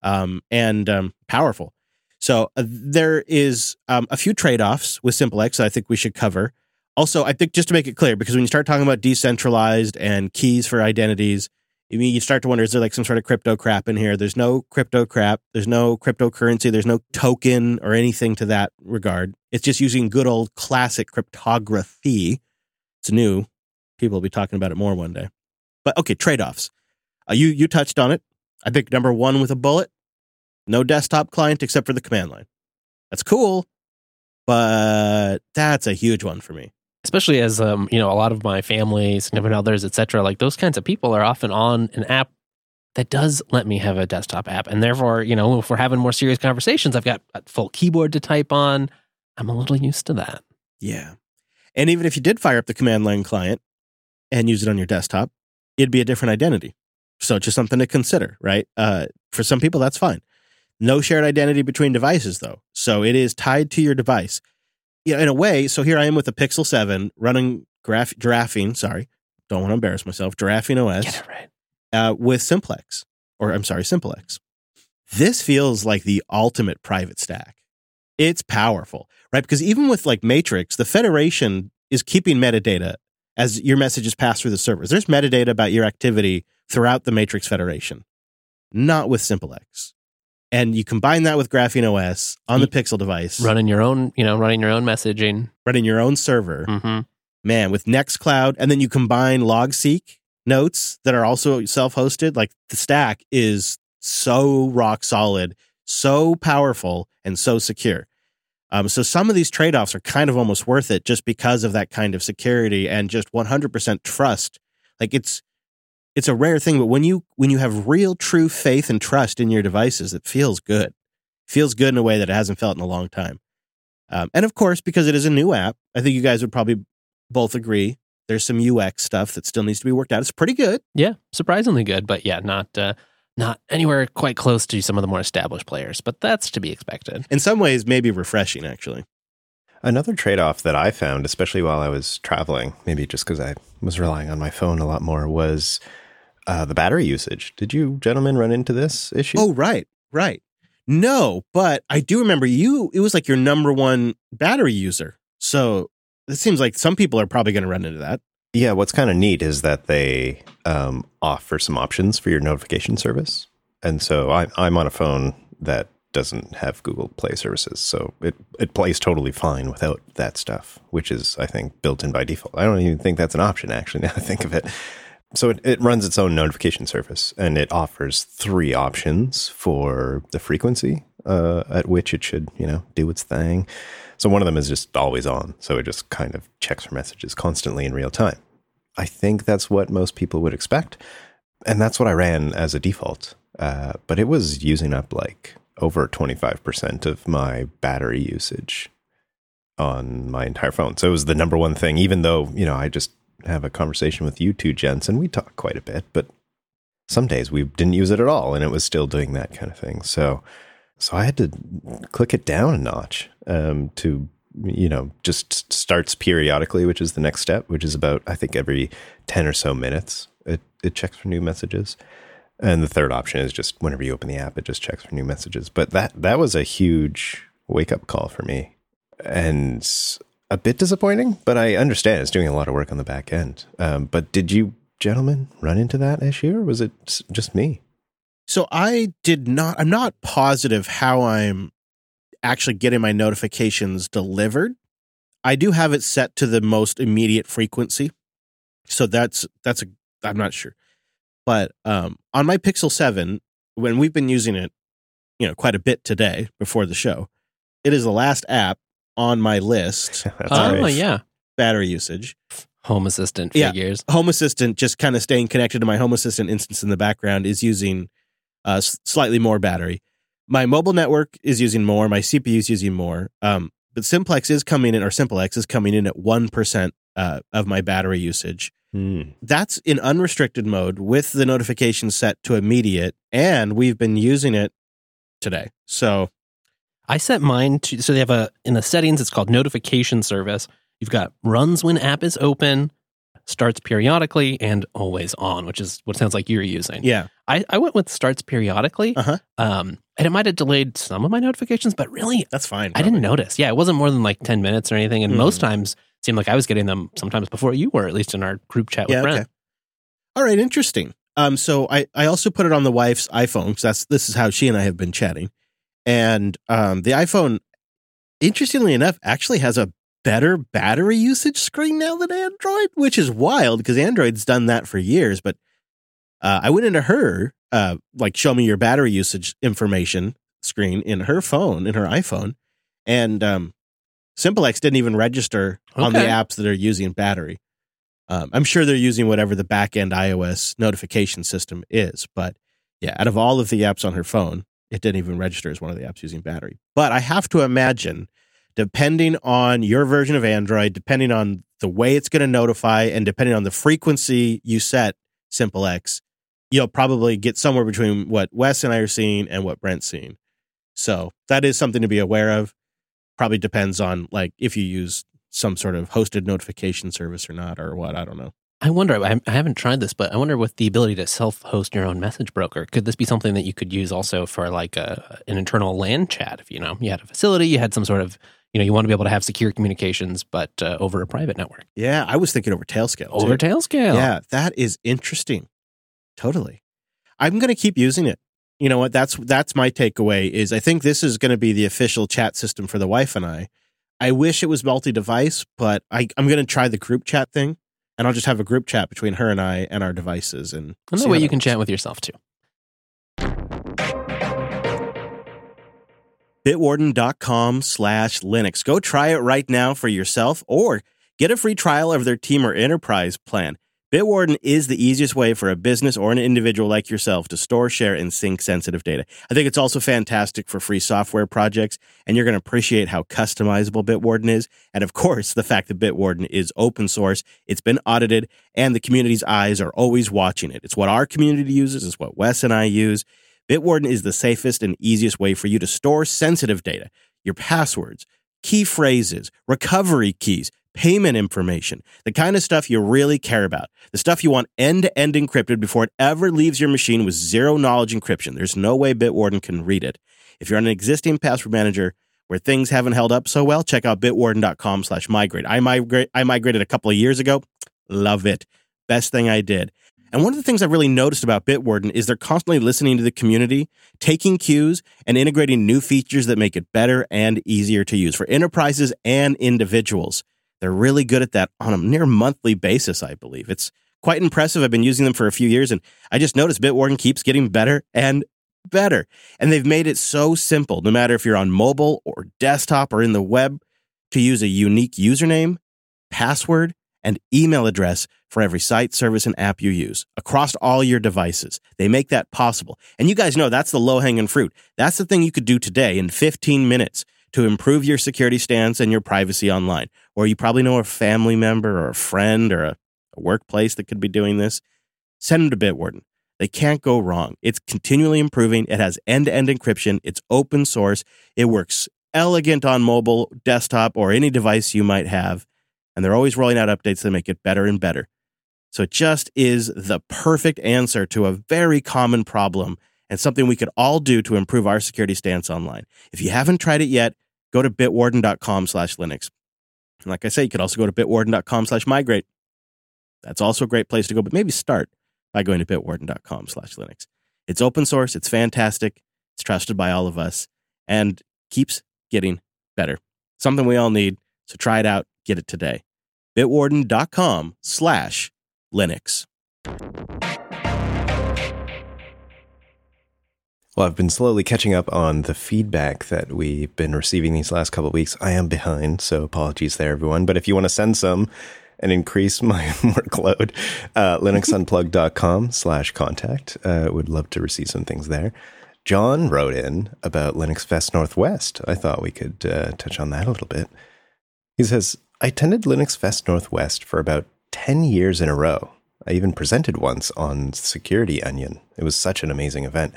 and powerful. So there is a few trade-offs with SimpleX that I think we should cover. Also, I think just to make it clear, because when you start talking about decentralized and keys for identities, you start to wonder, is there like some sort of crypto crap in here? There's no crypto crap. There's no cryptocurrency. There's no token or anything to that regard. It's just using good old classic cryptography. It's new. People will be talking about it more one day. But okay, trade-offs. You touched on it. I think number one with a bullet, no desktop client except for the command line. That's cool, but that's a huge one for me. Especially as, a lot of my family, significant others, et cetera, like those kinds of people are often on an app that does let me have a desktop app. And therefore, you know, if we're having more serious conversations, I've got a full keyboard to type on. I'm a little used to that. Yeah. And even if you did fire up the command line client and use it on your desktop, it'd be a different identity. So just something to consider, right? For some people, that's fine. No shared identity between devices, though. So it is tied to your device. Yeah, in a way, so here I am with a Pixel 7 running giraffing OS. Get it right. With SimpleX. This feels like the ultimate private stack. It's powerful, right? Because even with like Matrix, the Federation is keeping metadata as your messages pass through the servers. There's metadata about your activity throughout the Matrix Federation, not with SimpleX. And you combine that with Graphene OS on the Pixel device. Running your own messaging. Running your own server. Mm-hmm. Man, with Nextcloud. And then you combine LogSeq notes that are also self-hosted. Like, the stack is so rock solid, so powerful, and so secure. So some of these trade-offs are kind of almost worth it just because of that kind of security and just 100% trust. Like, it's a rare thing, but when you have real, true faith and trust in your devices, it feels good. It feels good in a way that it hasn't felt in a long time. And of course, because it is a new app, I think you guys would probably both agree there's some UX stuff that still needs to be worked out. It's pretty good. Yeah, surprisingly good, but yeah, not anywhere quite close to some of the more established players, but that's to be expected. In some ways, maybe refreshing, actually. Another trade-off that I found, especially while I was traveling, maybe just because I was relying on my phone a lot more, was the battery usage. Did you gentlemen run into this issue? Oh, right. No, but I do remember you, it was like your number one battery user. So it seems like some people are probably going to run into that. Yeah, what's kind of neat is that they offer some options for your notification service. And so I'm on a phone that doesn't have Google Play services. So it plays totally fine without that stuff, which is, I think, built in by default. I don't even think that's an option, actually, now I think of it. So it runs its own notification service, and it offers three options for the frequency at which it should, do its thing. So one of them is just always on. So it just kind of checks for messages constantly in real time. I think that's what most people would expect. And that's what I ran as a default. But it was using up like over 25% of my battery usage on my entire phone. So it was the number one thing, even though, I just have a conversation with you two gents and we talk quite a bit, but some days we didn't use it at all and it was still doing that kind of thing. So I had to click it down a notch to, just starts periodically, which is the next step, which is about, I think, every 10 or so minutes, it checks for new messages. And the third option is just whenever you open the app, it just checks for new messages. But that was a huge wake-up call for me and a bit disappointing, but I understand it's doing a lot of work on the back end. But did you gentlemen run into that issue, or was it just me? So I did not. I'm not positive how I'm actually getting my notifications delivered. I do have it set to the most immediate frequency. So that's I'm not sure. But on my Pixel 7, when we've been using it, you know, quite a bit today before the show, it is the last app on my list. Battery usage. Home Assistant figures. Home Assistant, just kind of staying connected to my Home Assistant instance in the background, is using slightly more battery. My mobile network is using more. My CPU is using more. But Simplex is coming in at 1% of my battery usage. That's in unrestricted mode with the notification set to immediate, and we've been using it today. So I set mine to, so they have in the settings, it's called notification service. You've got runs when app is open, starts periodically, and always on, which is what it sounds like you're using. Yeah. I went with starts periodically, and it might have delayed some of my notifications, but really, that's fine. Probably. I didn't notice. Yeah, it wasn't more than like 10 minutes or anything, and most times seemed like I was getting them sometimes before you were, at least in our group chat with Brent. Okay. All right, interesting. So I also put it on the wife's iPhone, because this is how she and I have been chatting. And the iPhone, interestingly enough, actually has a better battery usage screen now than Android, which is wild, because Android's done that for years. But I went into her, like, show me your battery usage information screen in her phone, in her iPhone. And Simplex didn't even register on the apps that are using battery. I'm sure they're using whatever the back-end iOS notification system is. But yeah, out of all of the apps on her phone, it didn't even register as one of the apps using battery. But I have to imagine, depending on your version of Android, depending on the way it's going to notify, and depending on the frequency you set Simplex, you'll probably get somewhere between what Wes and I are seeing and what Brent's seeing. So that is something to be aware of. Probably depends on, like, if you use some sort of hosted notification service or not, or what, I don't know. I wonder, I haven't tried this, but I wonder, with the ability to self-host your own message broker, could this be something that you could use also for like an internal LAN chat? If, you know, you had a facility, you had some sort of, you know, you want to be able to have secure communications, but over a private network. Yeah, I was thinking over Tailscale. Over Tailscale. Yeah, that is interesting. Totally. I'm going to keep using it. You know what? That's my takeaway, is I think this is going to be the official chat system for the wife and I. I wish it was multi-device, but I'm going to try the group chat thing. And I'll just have a group chat between her and I and our devices. And that way you can chat with yourself, too. Bitwarden.com/Linux. Go try it right now for yourself, or get a free trial of their team or enterprise plan. Bitwarden is the easiest way for a business or an individual like yourself to store, share, and sync sensitive data. I think it's also fantastic for free software projects, and you're going to appreciate how customizable Bitwarden is. And of course, the fact that Bitwarden is open source, it's been audited, and the community's eyes are always watching it. It's what our community uses, it's what Wes and I use. Bitwarden is the safest and easiest way for you to store sensitive data, your passwords, key phrases, recovery keys, payment information, the kind of stuff you really care about, the stuff you want end-to-end encrypted before it ever leaves your machine with zero-knowledge encryption. There's no way Bitwarden can read it. If you're on an existing password manager where things haven't held up so well, check out bitwarden.com/migrate. I migrated a couple of years ago. Love it. Best thing I did. And one of the things I really noticed about Bitwarden is they're constantly listening to the community, taking cues, and integrating new features that make it better and easier to use for enterprises and individuals. They're really good at that on a near monthly basis, I believe. It's quite impressive. I've been using them for a few years, and I just noticed Bitwarden keeps getting better and better. And they've made it so simple, no matter if you're on mobile or desktop or in the web, to use a unique username, password, and email address for every site, service, and app you use across all your devices. They make that possible. And you guys know that's the low-hanging fruit. That's the thing you could do today in 15 minutes to improve your security stance and your privacy online. Or you probably know a family member or a friend or a workplace that could be doing this. Send them to Bitwarden. They can't go wrong. It's continually improving. It has end-to-end encryption. It's open source. It works elegant on mobile, desktop, or any device you might have. And they're always rolling out updates that make it better and better. So it just is the perfect answer to a very common problem and something we could all do to improve our security stance online. If you haven't tried it yet, go to bitwarden.com/Linux. And like I say, you could also go to bitwarden.com/migrate. That's also a great place to go, but maybe start by going to bitwarden.com/Linux. It's open source. It's fantastic. It's trusted by all of us and keeps getting better. Something we all need. So try it out. Get it today. Bitwarden.com/Linux. Well, I've been slowly catching up on the feedback that we've been receiving these last couple of weeks. I am behind, so apologies there, everyone. But if you want to send some and increase my workload, linuxunplugged.com/contact. Would love to receive some things there. John wrote in about Linux Fest Northwest. I thought we could touch on that a little bit. He says, I attended Linux Fest Northwest for about 10 years in a row. I even presented once on Security Onion. It was such an amazing event.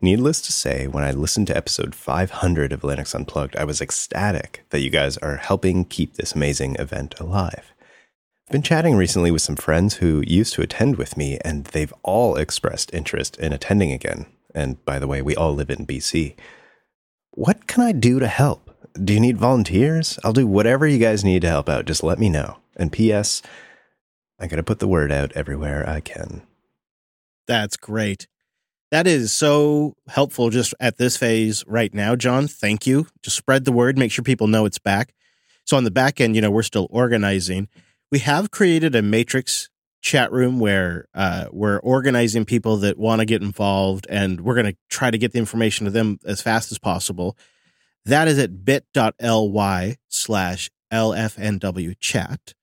Needless to say, when I listened to episode 500 of Linux Unplugged, I was ecstatic that you guys are helping keep this amazing event alive. I've been chatting recently with some friends who used to attend with me, and they've all expressed interest in attending again. And by the way, we all live in BC. What can I do to help? Do you need volunteers? I'll do whatever you guys need to help out. Just let me know. And P.S., I got to put the word out everywhere I can. That's great. That is so helpful just at this phase right now, John. Thank you. Just spread the word. Make sure people know it's back. So on the back end, you know, we're still organizing. We have created a matrix chat room where we're organizing people that want to get involved, and we're going to try to get the information to them as fast as possible. That is at bit.ly/LFNW chat.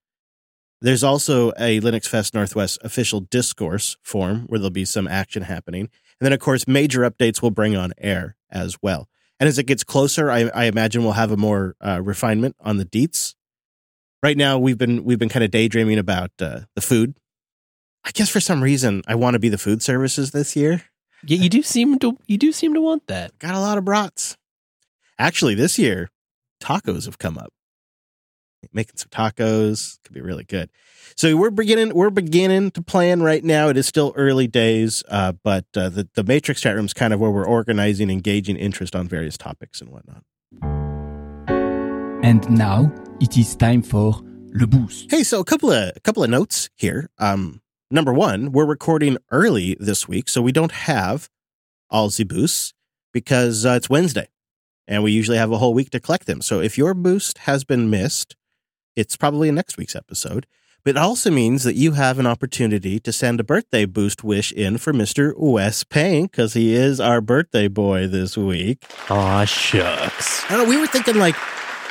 There's also a Linux Fest Northwest official discourse forum where there'll be some action happening. And then, of course, major updates we'll bring on air as well. And as it gets closer, I imagine we'll have a more refinement on the deets. Right now, we've been kind of daydreaming about the food. I guess for some reason, I want to be the food services this year. Yeah, you do seem to want that. Got a lot of brats. Actually, this year, tacos have come up. Making some tacos could be really good. So we're beginning to plan right now. It is still early days, but the Matrix chat room is kind of where we're organizing, engaging interest on various topics and whatnot. And now it is time for Le Boost. Hey, so a couple of notes here. Number one, we're recording early this week, so we don't have all the boosts because it's Wednesday, and we usually have a whole week to collect them. So if your boost has been missed, it's probably in next week's episode, but it also means that you have an opportunity to send a birthday boost wish in for Mr. Wes Payne, because he is our birthday boy this week. Aw, shucks. I don't know, we were thinking like,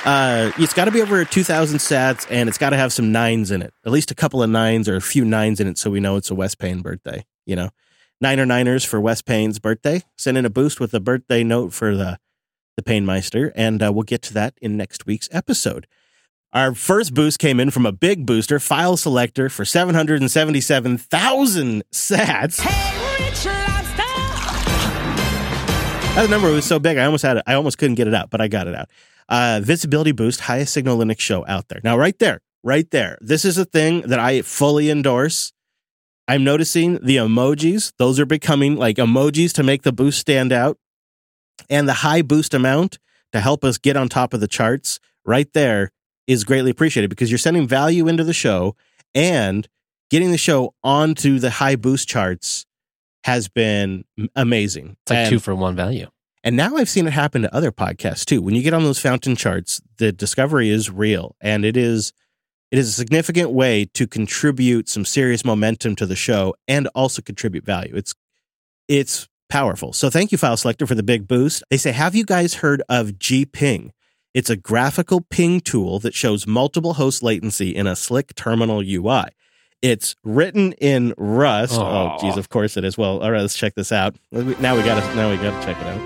it's got to be over 2,000 sats, and it's got to have some 9s in it. At least a couple of 9s or a few 9s in it, so we know it's a Wes Payne birthday, you know. Niners for Wes Payne's birthday. Send in a boost with a birthday note for the Payne Meister, and we'll get to that in next week's episode. Our first boost came in from a big booster, File Selector, for 777,000 sats. Hey, Rich Lobster! That number was so big, I almost couldn't get it out, but I got it out. Visibility boost, highest signal Linux show out there. Now, right there. This is a thing that I fully endorse. I'm noticing the emojis. Those are becoming like emojis to make the boost stand out. And the high boost amount to help us get on top of the charts right there is greatly appreciated, because you're sending value into the show, and getting the show onto the high boost charts has been amazing. It's like 2-for-1 value. And now I've seen it happen to other podcasts too. When you get on those fountain charts, the discovery is real, and it is a significant way to contribute some serious momentum to the show and also contribute value. It's powerful. So thank you, File Selector, for the big boost. They say, have you guys heard of GPing? It's a graphical ping tool that shows multiple host latency in a slick terminal UI. It's written in Rust. Aww. Oh, geez, of course it is. Well, all right, let's check this out. Now we gotta check it out.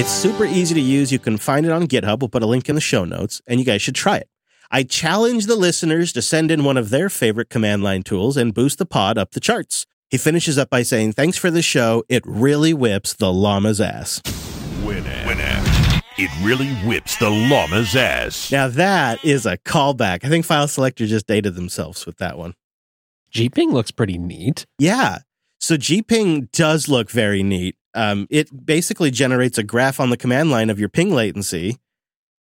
It's super easy to use. You can find it on GitHub. We'll put a link in the show notes, and you guys should try it. I challenge the listeners to send in one of their favorite command line tools and boost the pod up the charts. He finishes up by saying, thanks for the show. It really whips the llama's ass. Winamp. It really whips the llama's ass. Now that is a callback. I think File Selector just dated themselves with that one. GPing looks pretty neat. Yeah. So GPing does look very neat. It basically generates a graph on the command line of your ping latency.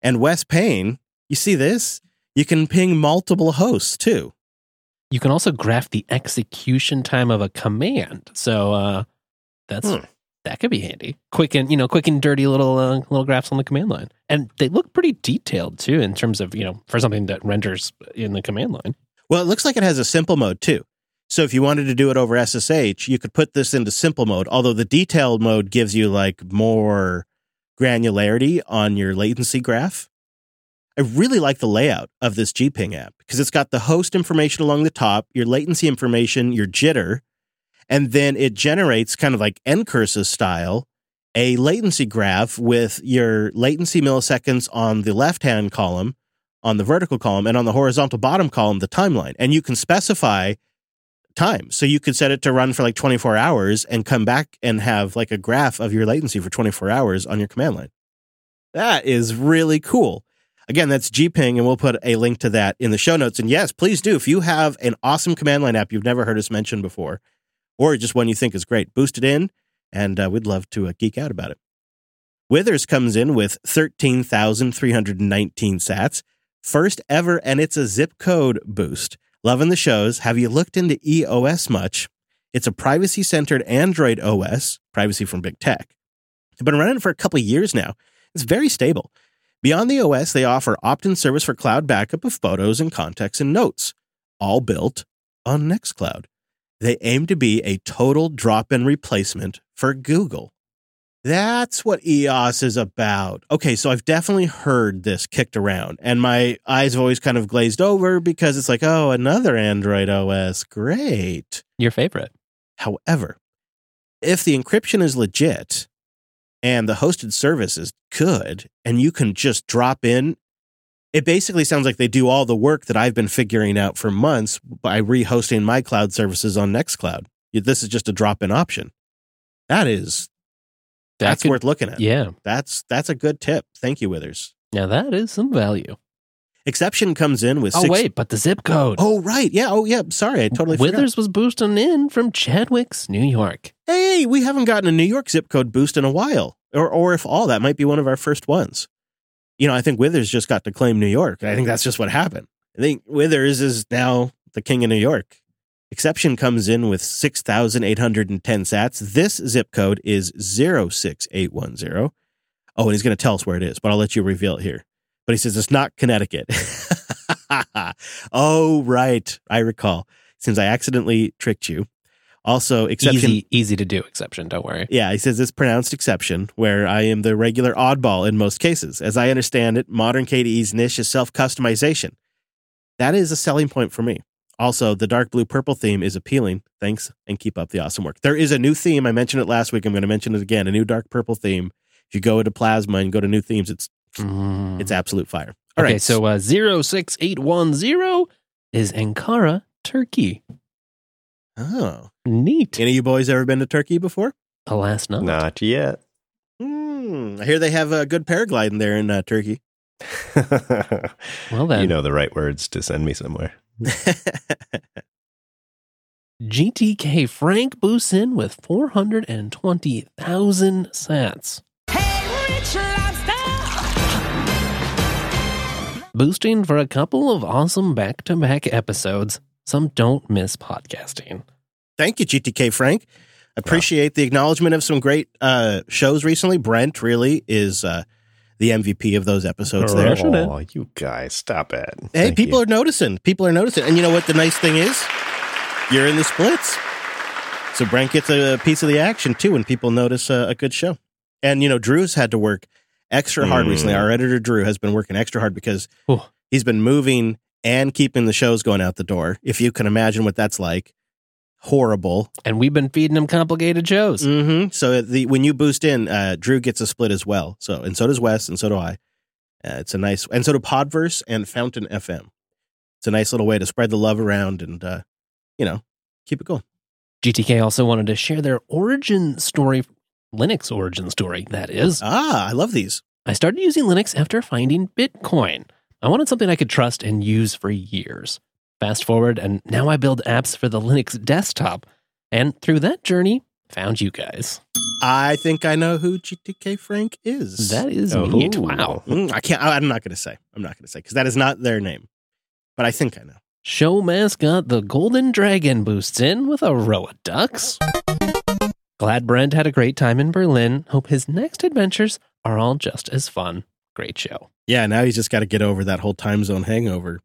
And Wes Payne, you see this? You can ping multiple hosts too. You can also graph the execution time of a command. So that's That could be handy. Quick and dirty little graphs on the command line. And they look pretty detailed too, in terms of, for something that renders in the command line. Well, it looks like it has a simple mode too. So if you wanted to do it over SSH, you could put this into simple mode, although the detailed mode gives you more granularity on your latency graph. I really like the layout of this Gping app because it's got the host information along the top, your latency information, your jitter, and then it generates kind of like ncurses style, a latency graph with your latency milliseconds on the left-hand column, on the vertical column, and on the horizontal bottom column, the timeline. And you can specify time. So you could set it to run for 24 hours and come back and have a graph of your latency for 24 hours on your command line. That is really cool. Again, that's Gping, and we'll put a link to that in the show notes. And yes, please do. If you have an awesome command line app you've never heard us mention before, or just one you think is great, boost it in, and we'd love to geek out about it. Withers comes in with 13,319 sats. First ever, and it's a zip code boost. Loving the shows. Have you looked into EOS much? It's a privacy-centered Android OS, privacy from big tech. I've been running it for a couple of years now. It's very stable. Beyond the OS, they offer opt-in service for cloud backup of photos and contacts and notes, all built on Nextcloud. They aim to be a total drop-in replacement for Google. That's what EOS is about. Okay, so I've definitely heard this kicked around, and my eyes have always kind of glazed over because it's another Android OS. Great. Your favorite. However, if the encryption is legit and the hosted service is good and you can just drop in, it basically sounds like they do all the work that I've been figuring out for months by rehosting my cloud services on Nextcloud. This is just a drop-in option. That's worth looking at. Yeah. That's a good tip. Thank you, Withers. Now that is some value. Exception comes in with... but the zip code. Oh, right. Yeah. Oh, yeah. Sorry, I totally forgot. Withers was boosting in from Chadwicks, New York. Hey, we haven't gotten a New York zip code boost in a while. Or if all, that might be one of our first ones. I think Withers just got to claim New York. I think that's just what happened. I think Withers is now the king of New York. Exception comes in with 6,810 sats. This zip code is 06810. Oh, and he's going to tell us where it is, but I'll let you reveal it here. But he says it's not Connecticut. Oh, right. I recall. Since I accidentally tricked you. Also, Exception... Easy to do, Exception. Don't worry. Yeah, he says it's pronounced Exception, where I am the regular oddball in most cases. As I understand it, modern KDE's niche is self-customization. That is a selling point for me. Also, the dark blue purple theme is appealing. Thanks, and keep up the awesome work. There is a new theme. I mentioned it last week. I'm going to mention it again. A new dark purple theme. If you go into Plasma and go to new themes, it's absolute fire. All right. So 06810 is Ankara, Turkey. Oh, neat. Any of you boys ever been to Turkey before? Alas, not. Not yet. I hear they have a good paragliding there in Turkey. Well, then. You know the right words to send me somewhere. GTK Frank boosts in with 420,000 sats. Hey, Rich Lobster! Boosting for a couple of awesome back-to-back episodes. Some don't miss podcasting. Thank you, GTK Frank. Appreciate the acknowledgement of some great shows recently. Brent really is the MVP of those episodes there. Oh, you guys, stop it. Hey, people are noticing. People are noticing. And you know what the nice thing is? You're in the splits. So Brent gets a piece of the action, too, when people notice a good show. And, Drew's had to work extra hard recently. Our editor, Drew, has been working extra hard because he's been moving and keeping the shows going out the door. If you can imagine what that's like. Horrible. And we've been feeding them complicated shows. Mm-hmm. So when you boost in, Drew gets a split as well. So does Wes, and so do I. It's a nice, and so do Podverse and Fountain FM. It's a nice little way to spread the love around and, keep it going. GTK also wanted to share their origin story, Linux origin story, that is. Ah, I love these. I started using Linux after finding Bitcoin. I wanted something I could trust and use for years. Fast forward, and now I build apps for the Linux desktop. And through that journey, found you guys. I think I know who GTK Frank is. That is neat. Wow. I'm not going to say. Because that is not their name. But I think I know. Show mascot the Golden Dragon boosts in with a row of ducks. Glad Brent had a great time in Berlin. Hope his next adventures are all just as fun. Great show. Yeah, now he's just got to get over that whole time zone hangover.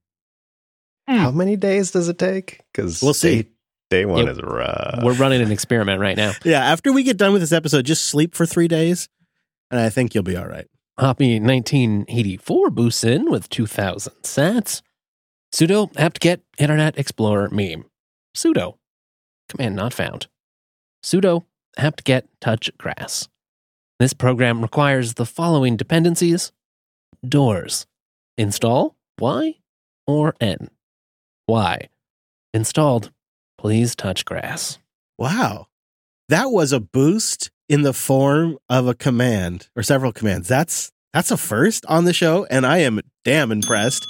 How many days does it take? Because we'll see. Day one is rough. We're running an experiment right now. Yeah, after we get done with this episode, just sleep for 3 days, and I think you'll be all right. Hoppy 1984 boosts in with 2,000 sats. Sudo apt-get Internet Explorer meme. Sudo. Command not found. Sudo apt-get touch grass. This program requires the following dependencies. Doors. Install Y or N. Y. Installed. Please touch grass. Wow. That was a boost in the form of a command or several commands. That's a first on the show, and I am damn impressed.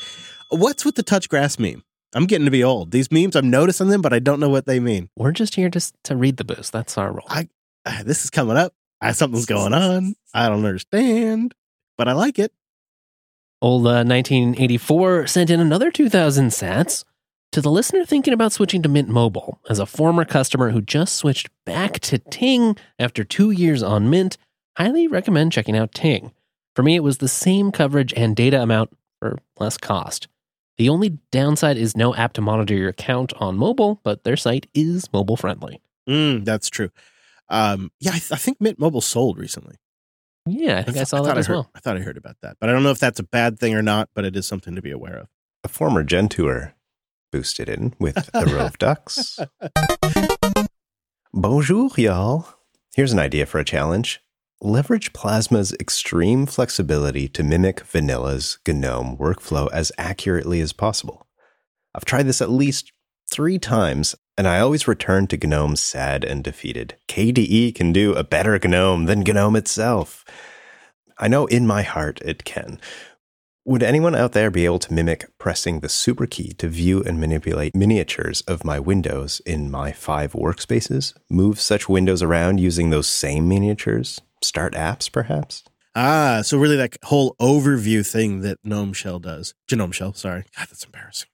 What's with the touch grass meme? I'm getting to be old. These memes, I'm noticing them, but I don't know what they mean. We're just here to read the boost. That's our role. This is coming up. Something's going on. I don't understand, but I like it. Old 1984 sent in another 2,000 sats. To the listener thinking about switching to Mint Mobile, as a former customer who just switched back to Ting after 2 years on Mint, highly recommend checking out Ting. For me, it was the same coverage and data amount for less cost. The only downside is no app to monitor your account on mobile, but their site is mobile friendly. That's true. I think Mint Mobile sold recently. Yeah, I think I saw that as well. I thought I heard about that, but I don't know if that's a bad thing or not, but it is something to be aware of. A former Gen Tour boosted in with the Rove Ducks. Bonjour, y'all. Here's an idea for a challenge. Leverage Plasma's extreme flexibility to mimic Vanilla's GNOME workflow as accurately as possible. I've tried this at least 3 times, and I always return to GNOME sad and defeated. KDE can do a better GNOME than GNOME itself. I know in my heart it can. Would anyone out there be able to mimic pressing the super key to view and manipulate miniatures of my windows in my 5 workspaces? Move such windows around using those same miniatures? Start apps, perhaps? So really that whole overview thing that Genome Shell, sorry. God, that's embarrassing.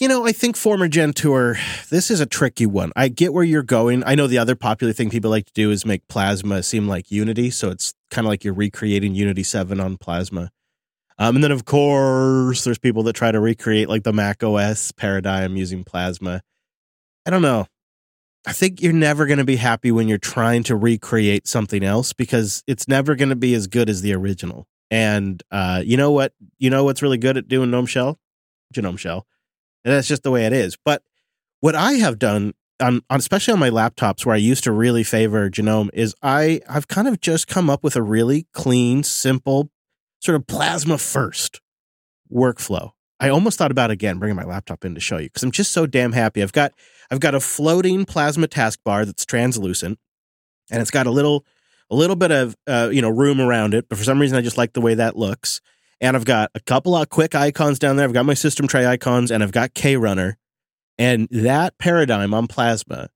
You know, I think former Gen Tour, this is a tricky one. I get where you're going. I know the other popular thing people like to do is make Plasma seem like Unity, so it's kind of like you're recreating Unity 7 on Plasma. And then, of course, there's people that try to recreate like the Mac OS paradigm using Plasma. I don't know. I think you're never going to be happy when you're trying to recreate something else because it's never going to be as good as the original. And you know what? You know what's really good at doing Genome Shell. And that's just the way it is. But what I have done, especially on my laptops where I used to really favor Genome, is I've kind of just come up with a really clean, simple, sort of Plasma first workflow. I almost thought about again bringing my laptop in to show you because I'm just so damn happy. I've got a floating Plasma taskbar that's translucent, and it's got a little bit of room around it. But for some reason, I just like the way that looks. And I've got a couple of quick icons down there. I've got my system tray icons, and I've got KRunner, and that paradigm on Plasma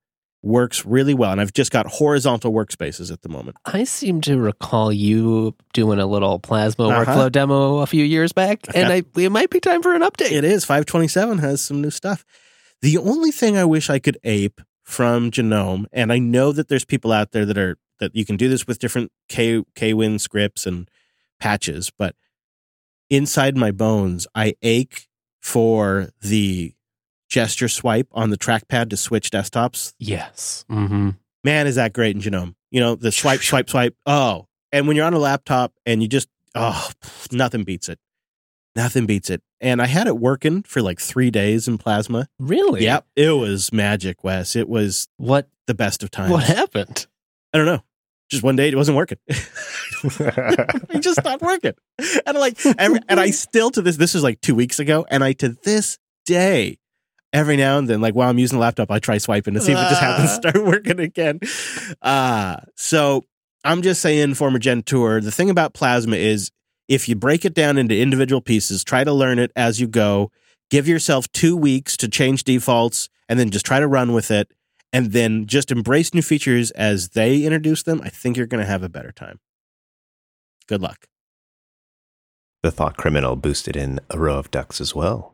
works really well. And I've just got horizontal workspaces at the moment. I seem to recall you doing a little Plasma workflow demo a few years back, it might be time for an update. It is. 5.27 has some new stuff. The only thing I wish I could ape from Genome, and I know that there's people out there that you can do this with different KWin scripts and patches, but inside my bones, I ache for the gesture swipe on the trackpad to switch desktops. Yes. Mm-hmm. Man, is that great in Genome. You know, the swipe, swipe, swipe. Oh, and when you're on a laptop and you just, nothing beats it. Nothing beats it. And I had it working for like 3 days in Plasma. Really? Yep. It was magic, Wes. It was the best of times. What happened? I don't know. Just one day it wasn't working. It just stopped working. And I still to this was like 2 weeks ago. And I, to this day, every now and then, like while I'm using the laptop, I try swiping to see if it just happens to start working again. So I'm just saying, former Gen Tour, the thing about Plasma is if you break it down into individual pieces, try to learn it as you go, give yourself 2 weeks to change defaults, and then just try to run with it, and then just embrace new features as they introduce them. I think you're going to have a better time. Good luck. The Thought Criminal boosted in a row of ducks as well.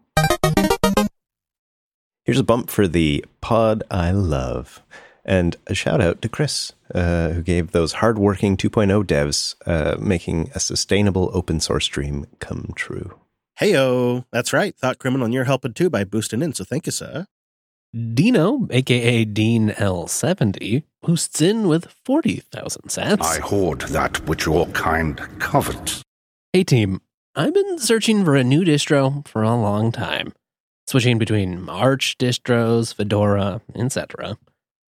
Here's a bump for the pod I love. And a shout out to Chris, who gave those hardworking 2.0 devs making a sustainable open source dream come true. Heyo, that's right. Thought Criminal, and you're helping too by boosting in, so thank you, sir. Dino, aka Dean L70, boosts in with 40,000 sats. I hoard that which your kind covet. Hey team, I've been searching for a new distro for a long time, switching between Arch distros, Fedora, etc.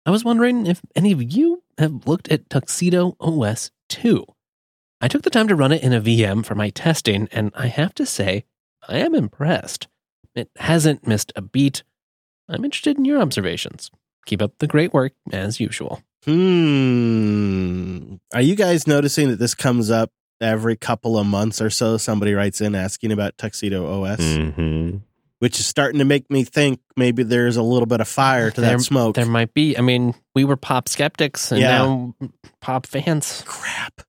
I was wondering if any of you have looked at Tuxedo OS 2. I took the time to run it in a VM for my testing, and I have to say, I am impressed. It hasn't missed a beat. I'm interested in your observations. Keep up the great work, as usual. Are you guys noticing that this comes up every couple of months or so? Somebody writes in asking about Tuxedo OS, which is starting to make me think maybe there's a little bit of fire to that smoke. There might be. I mean, we were pop skeptics and now pop fans. Crap.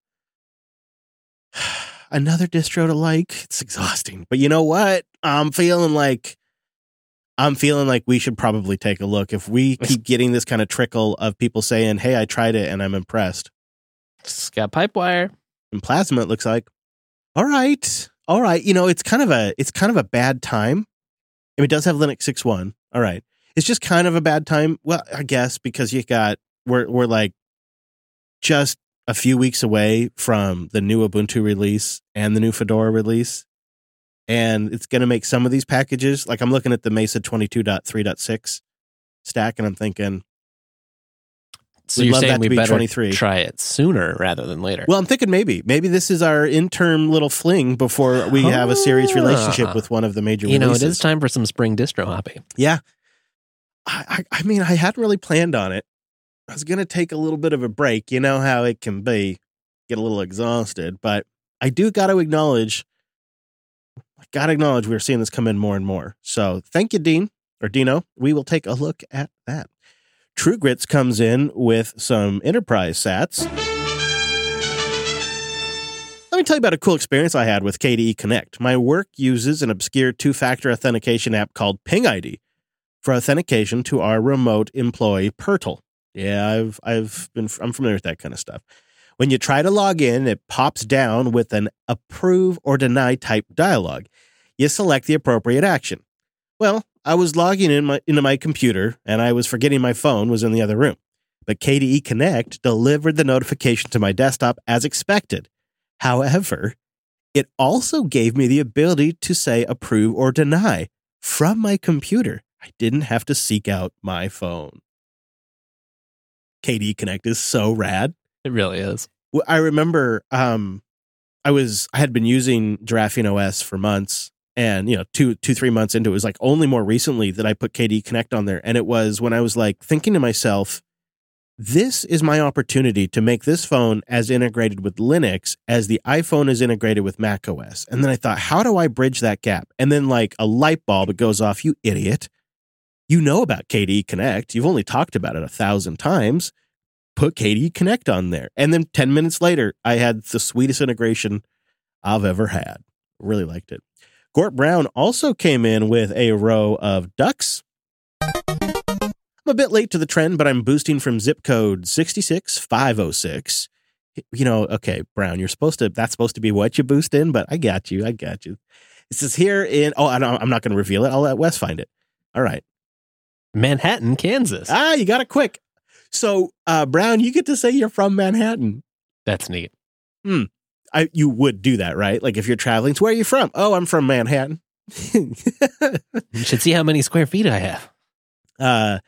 Another distro to like. It's exhausting. But you know what? I'm feeling like we should probably take a look. If we keep getting this kind of trickle of people saying, hey, I tried it and I'm impressed. It's got Pipewire. And Plasma, it looks like. All right. You know, it's kind of a bad time. I mean, it does have Linux 6.1. All right. It's just kind of a bad time. Well, I guess because we're like just a few weeks away from the new Ubuntu release and the new Fedora release. And it's going to make some of these packages, like I'm looking at the Mesa 22.3.6 stack, and I'm thinking, so you're saying we better 23. Try it sooner rather than later. Well, I'm thinking maybe this is our interim little fling before we have a serious relationship with one of the major releases. You know, it is time for some spring distro hobby. Yeah. I mean, I hadn't really planned on it. I was going to take a little bit of a break. You know how it can be, get a little exhausted, but I do got to acknowledge we're seeing this come in more and more. So thank you, Dean, or Dino. We will take a look at that. True Grits comes in with some enterprise sats. Let me tell you about a cool experience I had with KDE Connect. My work uses an obscure two-factor authentication app called PingID for authentication to our remote employee Pertle. Yeah, I'm familiar with that kind of stuff. When you try to log in, it pops down with an approve or deny type dialog. You select the appropriate action. Well, I was logging into my computer, and I was forgetting my phone was in the other room. But KDE Connect delivered the notification to my desktop as expected. However, it also gave me the ability to say approve or deny from my computer. I didn't have to seek out my phone. KDE Connect is so rad. It really is. I remember I had been using Giraffing OS for months, and you know, 2-3 months into it, it was like only more recently that I put KDE Connect on there. And it was when I was like thinking to myself, this is my opportunity to make this phone as integrated with Linux as the iPhone is integrated with Mac OS. And then I thought, how do I bridge that gap? And then like a light bulb goes off, you idiot. You know about KDE Connect. You've only talked about it 1,000 times. Put KDE Connect on there. And then 10 minutes later, I had the sweetest integration I've ever had. Really liked it. Gort Brown also came in with a row of ducks. I'm a bit late to the trend, but I'm boosting from zip code 66506. You know, okay, Brown, that's supposed to be what you boost in, but I got you. It says here I'm not going to reveal it. I'll let Wes find it. All right. Manhattan, Kansas. You got it quick. So, Brown, you get to say you're from Manhattan. That's neat. You would do that, right? Like if you're traveling, where are you from? Oh, I'm from Manhattan. You should see how many square feet I have.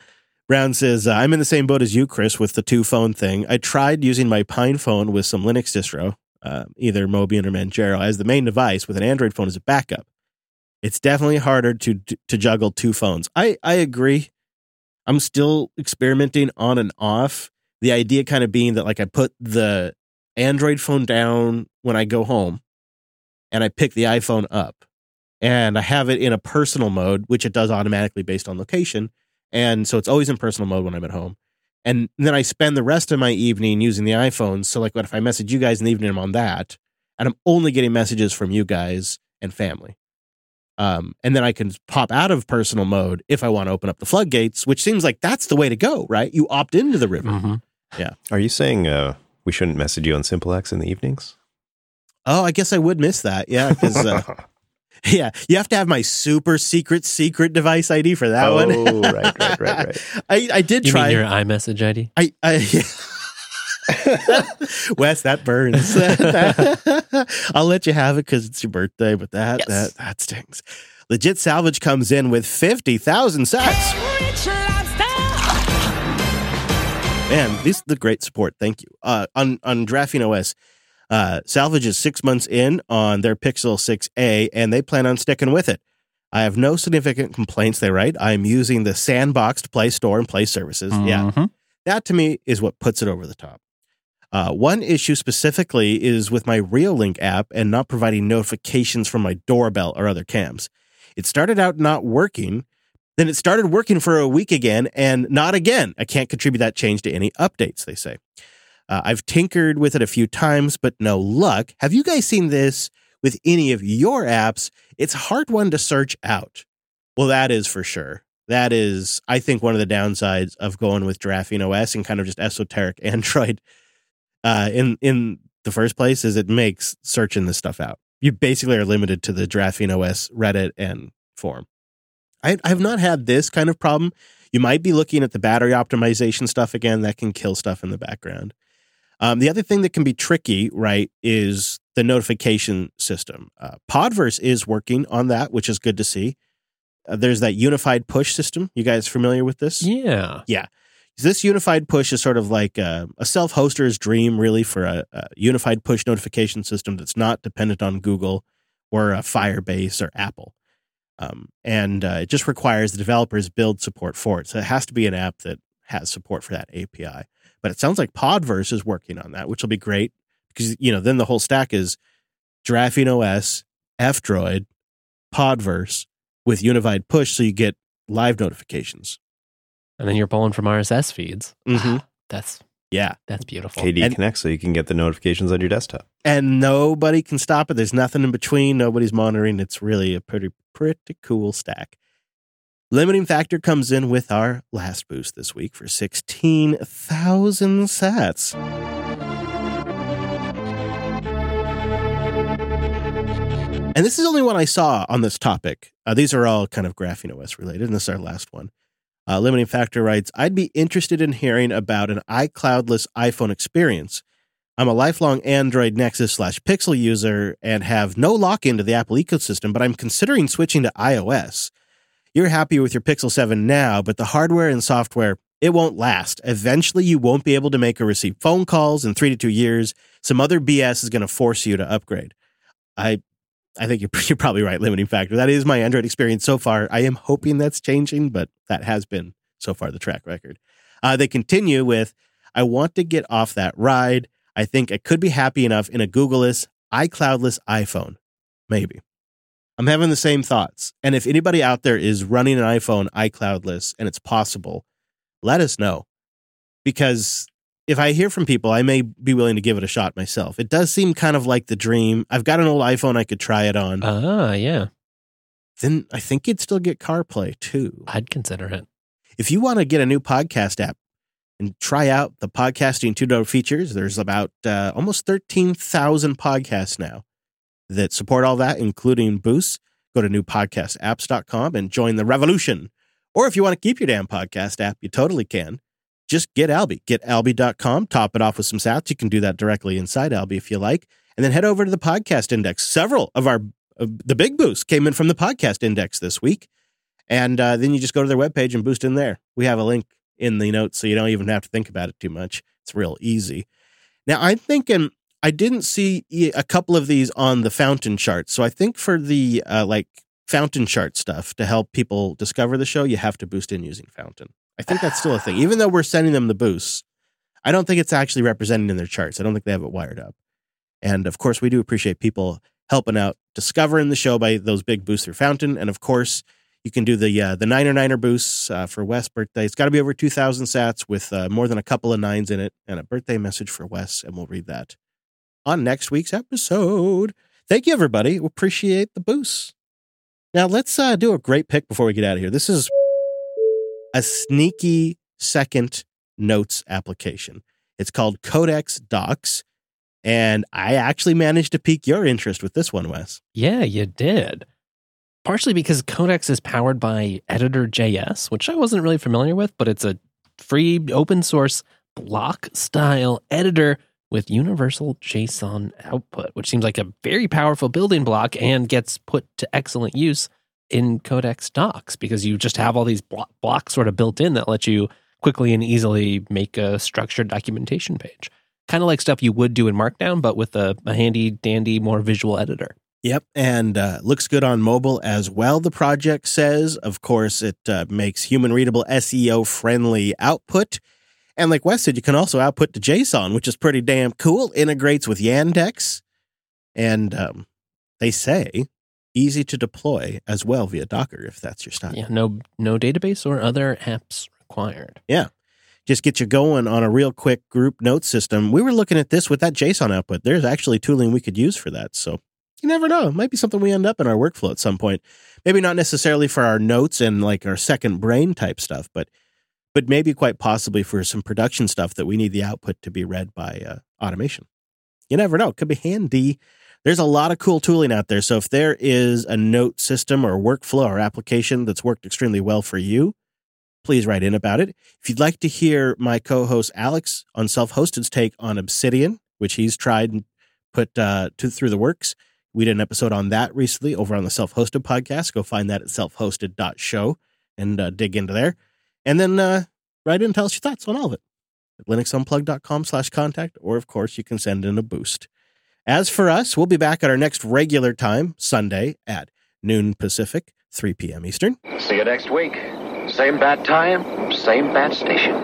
Brown says, I'm in the same boat as you, Chris, with the two phone thing. I tried using my Pine phone with some Linux distro, either Mobian or Manjaro, as the main device with an Android phone as a backup. It's definitely harder to juggle two phones. I agree. I'm still experimenting on and off. The idea kind of being that like I put the Android phone down when I go home and I pick the iPhone up and I have it in a personal mode, which it does automatically based on location. And so it's always in personal mode when I'm at home. And then I spend the rest of my evening using the iPhone. So like what if I message you guys in the evening, I'm on that and I'm only getting messages from you guys and family. And then I can pop out of personal mode if I want to open up the floodgates, which seems like that's the way to go, right? You opt into the river. Mm-hmm. Yeah. Are you saying we shouldn't message you on SimpleX in the evenings? Oh, I guess I would miss that. Yeah, because... Yeah, you have to have my super secret device ID for that one. Oh, right. I did you try. You mean your iMessage ID? Yeah. Wes, that burns. I'll let you have it because it's your birthday, but that stings. Legit Salvage comes in with 50,000 sats. Man, this is the great support. Thank you. On DraftKings OS. Salvage is 6 months in on their Pixel 6a, and they plan on sticking with it. I have no significant complaints, they write. I'm using the sandboxed Play Store and Play services. Mm-hmm. Yeah, that to me is what puts it over the top. One issue specifically is with my Reolink app and not providing notifications from my doorbell or other cams. It started out not working, then it started working for a week again, and not again. I can't contribute that change to any updates, they say. I've tinkered with it a few times, but no luck. Have you guys seen this with any of your apps? It's a hard one to search out. Well, that is for sure. That is, I think, one of the downsides of going with DraftKings OS and kind of just esoteric Android in the first place is it makes searching this stuff out. You basically are limited to the DraftKings OS Reddit and forum. I have not had this kind of problem. You might be looking at the battery optimization stuff again. That can kill stuff in the background. The other thing that can be tricky, right, is the notification system. Podverse is working on that, which is good to see. There's that unified push system. You guys familiar with this? Yeah. This unified push is sort of like a self-hoster's dream, really, for a unified push notification system that's not dependent on Google or Firebase or Apple. It just requires the developers build support for it. So it has to be an app that has support for that API. But it sounds like Podverse is working on that, which will be great because, then the whole stack is DraftKings OS, F-Droid, Podverse with unified push. So you get live notifications. And then you're pulling from RSS feeds. Mm-hmm. That's beautiful. KDE Connect, so you can get the notifications on your desktop. And nobody can stop it. There's nothing in between. Nobody's monitoring. It's really a pretty cool stack. Limiting Factor comes in with our last boost this week for 16,000 sats. And this is the only one I saw on this topic. These are all kind of GraphQL OS related, and this is our last one. Limiting Factor writes, I'd be interested in hearing about an iCloudless iPhone experience. I'm a lifelong Android Nexus/Pixel user and have no lock-in to the Apple ecosystem, but I'm considering switching to iOS. You're happy with your Pixel 7 now, but the hardware and software, it won't last. Eventually, you won't be able to make or receive phone calls in 3 to 2 years. Some other BS is going to force you to upgrade. I think you're probably right, Limiting Factor. That is my Android experience so far. I am hoping that's changing, but that has been so far the track record. They continue with, I want to get off that ride. I think I could be happy enough in a Googleless, iCloudless iPhone. Maybe. I'm having the same thoughts. And if anybody out there is running an iPhone iCloudless and it's possible, let us know. Because if I hear from people, I may be willing to give it a shot myself. It does seem kind of like the dream. I've got an old iPhone I could try it on. Yeah. Then I think you'd still get CarPlay too. I'd consider it. If you want to get a new podcast app and try out the podcasting 2.0 features, there's about almost 13,000 podcasts now that support all that, including Boost. Go to newpodcastapps.com and join the revolution. Or if you want to keep your damn podcast app, you totally can. Just get Albi. Get Albi.com. Top it off with some sats. You can do that directly inside Albi if you like. And then head over to the podcast index. Several of the big boosts came in from the podcast index this week. And then you just go to their webpage and boost in there. We have a link in the notes so you don't even have to think about it too much. It's real easy. Now, I'm thinking... I didn't see a couple of these on the fountain chart. So I think for the fountain chart stuff to help people discover the show, you have to boost in using fountain. I think that's still a thing. Even though we're sending them the boosts, I don't think it's actually represented in their charts. I don't think they have it wired up. And of course, we do appreciate people helping out discovering the show by those big boosts through fountain. And of course, you can do the Niner boosts for Wes' birthday. It's got to be over 2,000 sats with more than a couple of nines in it and a birthday message for Wes. And we'll read that on next week's episode. Thank you, everybody. We appreciate the boost. Now let's do a great pick before we get out of here. This is a sneaky second notes application. It's called Codex Docs. And I actually managed to pique your interest with this one, Wes. Yeah, you did. Partially because Codex is powered by Editor.js, which I wasn't really familiar with, but it's a free open source block style editor with universal JSON output, which seems like a very powerful building block and gets put to excellent use in Codex Docs because you just have all these blocks sort of built in that let you quickly and easily make a structured documentation page. Kind of like stuff you would do in Markdown, but with a handy dandy, more visual editor. Yep. And looks good on mobile as well, the project says. Of course, it makes human readable SEO friendly output. And like Wes said, you can also output to JSON, which is pretty damn cool. Integrates with Yandex. And they say easy to deploy as well via Docker, if that's your style. Yeah, no database or other apps required. Yeah. Just get you going on a real quick group note system. We were looking at this with that JSON output. There's actually tooling we could use for that. So you never know. It might be something we end up in our workflow at some point. Maybe not necessarily for our notes and like our second brain type stuff, but maybe quite possibly for some production stuff that we need the output to be read by automation. You never know. It could be handy. There's a lot of cool tooling out there. So if there is a note system or workflow or application that's worked extremely well for you, please write in about it. If you'd like to hear my co-host Alex on Self-Hosted's take on Obsidian, which he's tried and put through the works, we did an episode on that recently over on the Self-Hosted podcast. Go find that at selfhosted.show and dig into there. And then write in and tell us your thoughts on all of it at linuxunplugged.com/contact, or of course you can send in a boost. As for us, we'll be back at our next regular time, Sunday at noon Pacific, 3 p.m. Eastern. See you next week. Same bad time, same bad station.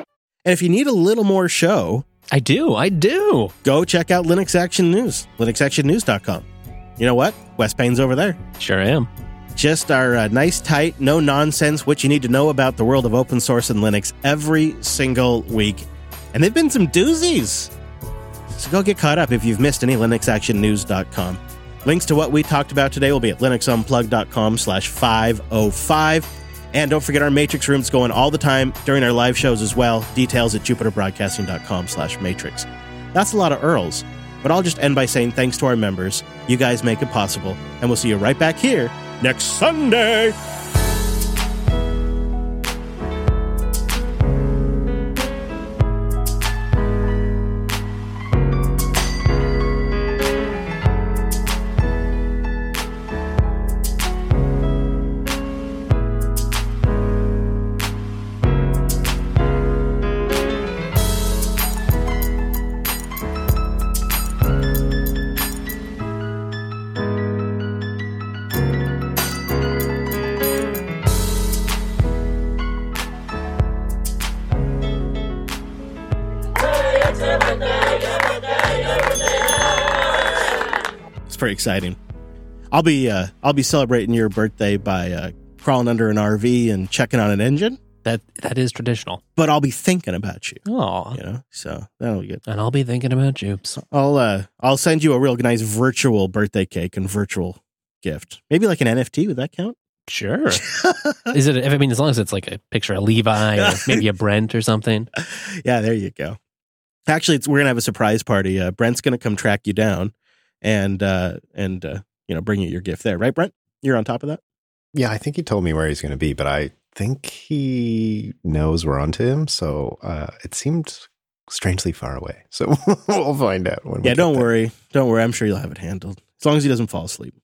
And if you need a little more show... I do. Go check out Linux Action News, linuxactionnews.com. You know what? Wes Payne's over there. Sure am. Just our nice, tight, no-nonsense, what you need to know about the world of open source and Linux every single week. And they've been some doozies. So go get caught up if you've missed any, linuxactionnews.com. Links to what we talked about today will be at linuxunplugged.com/505. And don't forget our Matrix Room's going all the time during our live shows as well. Details at jupiterbroadcasting.com/matrix. That's a lot of Earls. But I'll just end by saying thanks to our members. You guys make it possible. And we'll see you right back here next Sunday. Exciting. I'll be celebrating your birthday by crawling under an RV and checking on an engine. That is traditional. But I'll be thinking about you. Oh, you know, so that'll be good. And I'll be thinking about you. I'll send you a real nice virtual birthday cake and virtual gift. Maybe like an NFT. Would that count? Sure. Is it? I mean, as long as it's like a picture of Levi, or maybe a Brent or something. Yeah, there you go. Actually, we're gonna have a surprise party. Brent's gonna come track you down. And you know, bring you your gift there. Right, Brent? You're on top of that? Yeah, I think he told me where he's going to be, but I think he knows we're onto him. So it seemed strangely far away. So we'll find out. When we don't worry. I'm sure you'll have it handled. As long as he doesn't fall asleep.